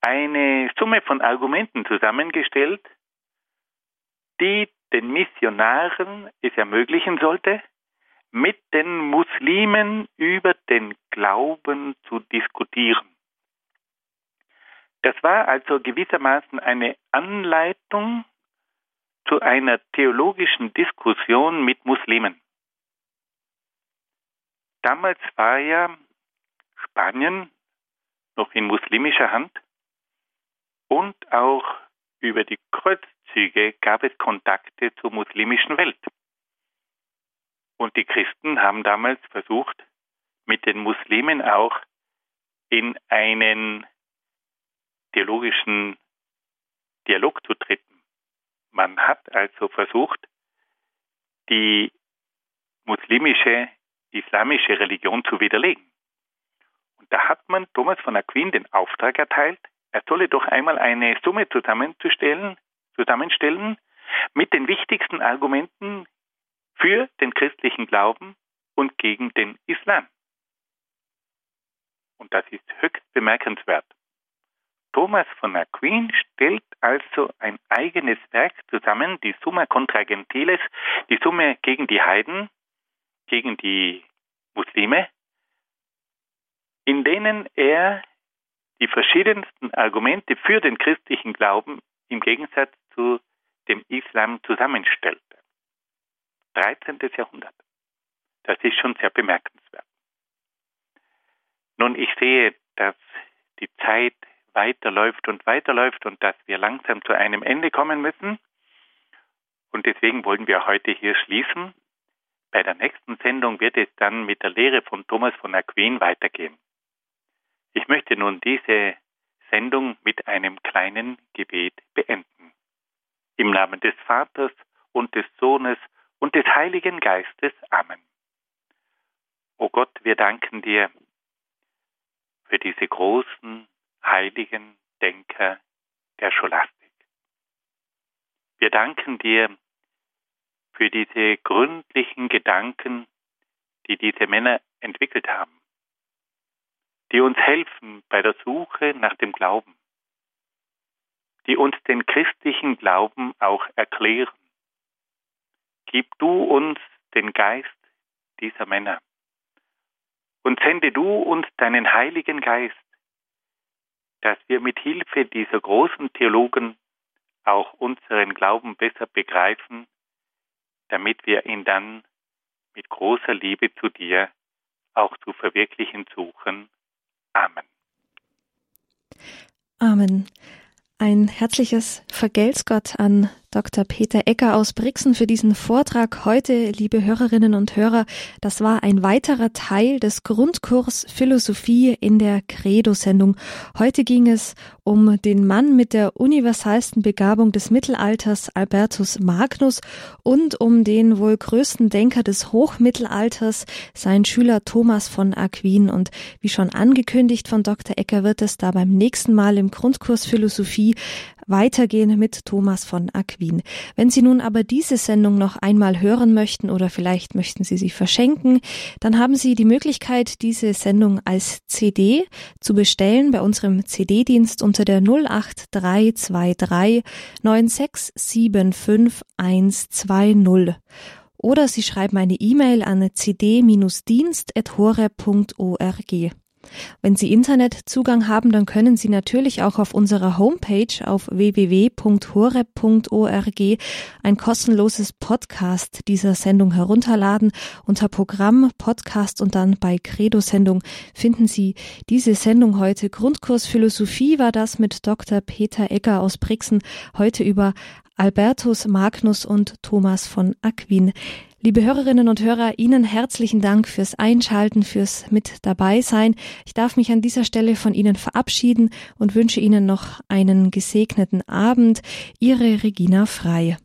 eine Summe von Argumenten zusammengestellt, die den Missionaren es ermöglichen sollte, mit den Muslimen über den Glauben zu diskutieren. Das war also gewissermaßen eine Anleitung zu einer theologischen Diskussion mit Muslimen. Damals war ja Spanien noch in muslimischer Hand und auch über die Kreuzzüge gab es Kontakte zur muslimischen Welt. Und die Christen haben damals versucht, mit den Muslimen auch in einen theologischen Dialog zu treten. Man hat also versucht, die muslimische, islamische Religion zu widerlegen. Und da hat man Thomas von Aquin den Auftrag erteilt, er solle doch einmal eine Summe zusammenstellen mit den wichtigsten Argumenten für den christlichen Glauben und gegen den Islam. Und das ist höchst bemerkenswert. Thomas von Aquin stellt also ein eigenes Werk zusammen, die Summa contra gentiles, die Summe gegen die Heiden, gegen die Muslime, in denen er die verschiedensten Argumente für den christlichen Glauben im Gegensatz zu dem Islam zusammenstellte. 13. Jahrhundert. Das ist schon sehr bemerkenswert. Nun, ich sehe, dass die Zeit weiterläuft und dass wir langsam zu einem Ende kommen müssen. Und deswegen wollen wir heute hier schließen. Bei der nächsten Sendung wird es dann mit der Lehre von Thomas von Aquin weitergehen. Ich möchte nun diese Sendung mit einem kleinen Gebet beenden. Im Namen des Vaters und des Sohnes und des Heiligen Geistes. Amen. O Gott, wir danken dir für diese großen, heiligen Denker der Scholastik. Wir danken dir für diese gründlichen Gedanken, die diese Männer entwickelt haben, die uns helfen bei der Suche nach dem Glauben, die uns den christlichen Glauben auch erklären. Gib du uns den Geist dieser Männer und sende du uns deinen Heiligen Geist, dass wir mit Hilfe dieser großen Theologen auch unseren Glauben besser begreifen, damit wir ihn dann mit großer Liebe zu dir auch zu verwirklichen suchen. Amen. Amen. Ein herzliches Vergelt's Gott an Dr. Peter Ecker aus Brixen für diesen Vortrag heute, liebe Hörerinnen und Hörer. Das war ein weiterer Teil des Grundkurs Philosophie in der Credo-Sendung. Heute ging es um den Mann mit der universalsten Begabung des Mittelalters, Albertus Magnus, und um den wohl größten Denker des Hochmittelalters, seinen Schüler Thomas von Aquin. Und wie schon angekündigt von Dr. Ecker wird es da beim nächsten Mal im Grundkurs Philosophie weitergehen mit Thomas von Aquin. Wenn Sie nun aber diese Sendung noch einmal hören möchten oder vielleicht möchten Sie sie verschenken, dann haben Sie die Möglichkeit, diese Sendung als CD zu bestellen bei unserem CD-Dienst unter der 08323 9675120. Oder Sie schreiben eine E-Mail an cd-dienst@horep.org. Wenn Sie Internetzugang haben, dann können Sie natürlich auch auf unserer Homepage auf www.horep.org ein kostenloses Podcast dieser Sendung herunterladen. Unter Programm, Podcast und dann bei Credo-Sendung finden Sie diese Sendung heute. Grundkurs Philosophie war das mit Dr. Peter Ecker aus Brixen, heute über Albertus Magnus und Thomas von Aquin. Liebe Hörerinnen und Hörer, Ihnen herzlichen Dank fürs Einschalten, fürs mit dabei sein. Ich darf mich an dieser Stelle von Ihnen verabschieden und wünsche Ihnen noch einen gesegneten Abend. Ihre Regina Frei.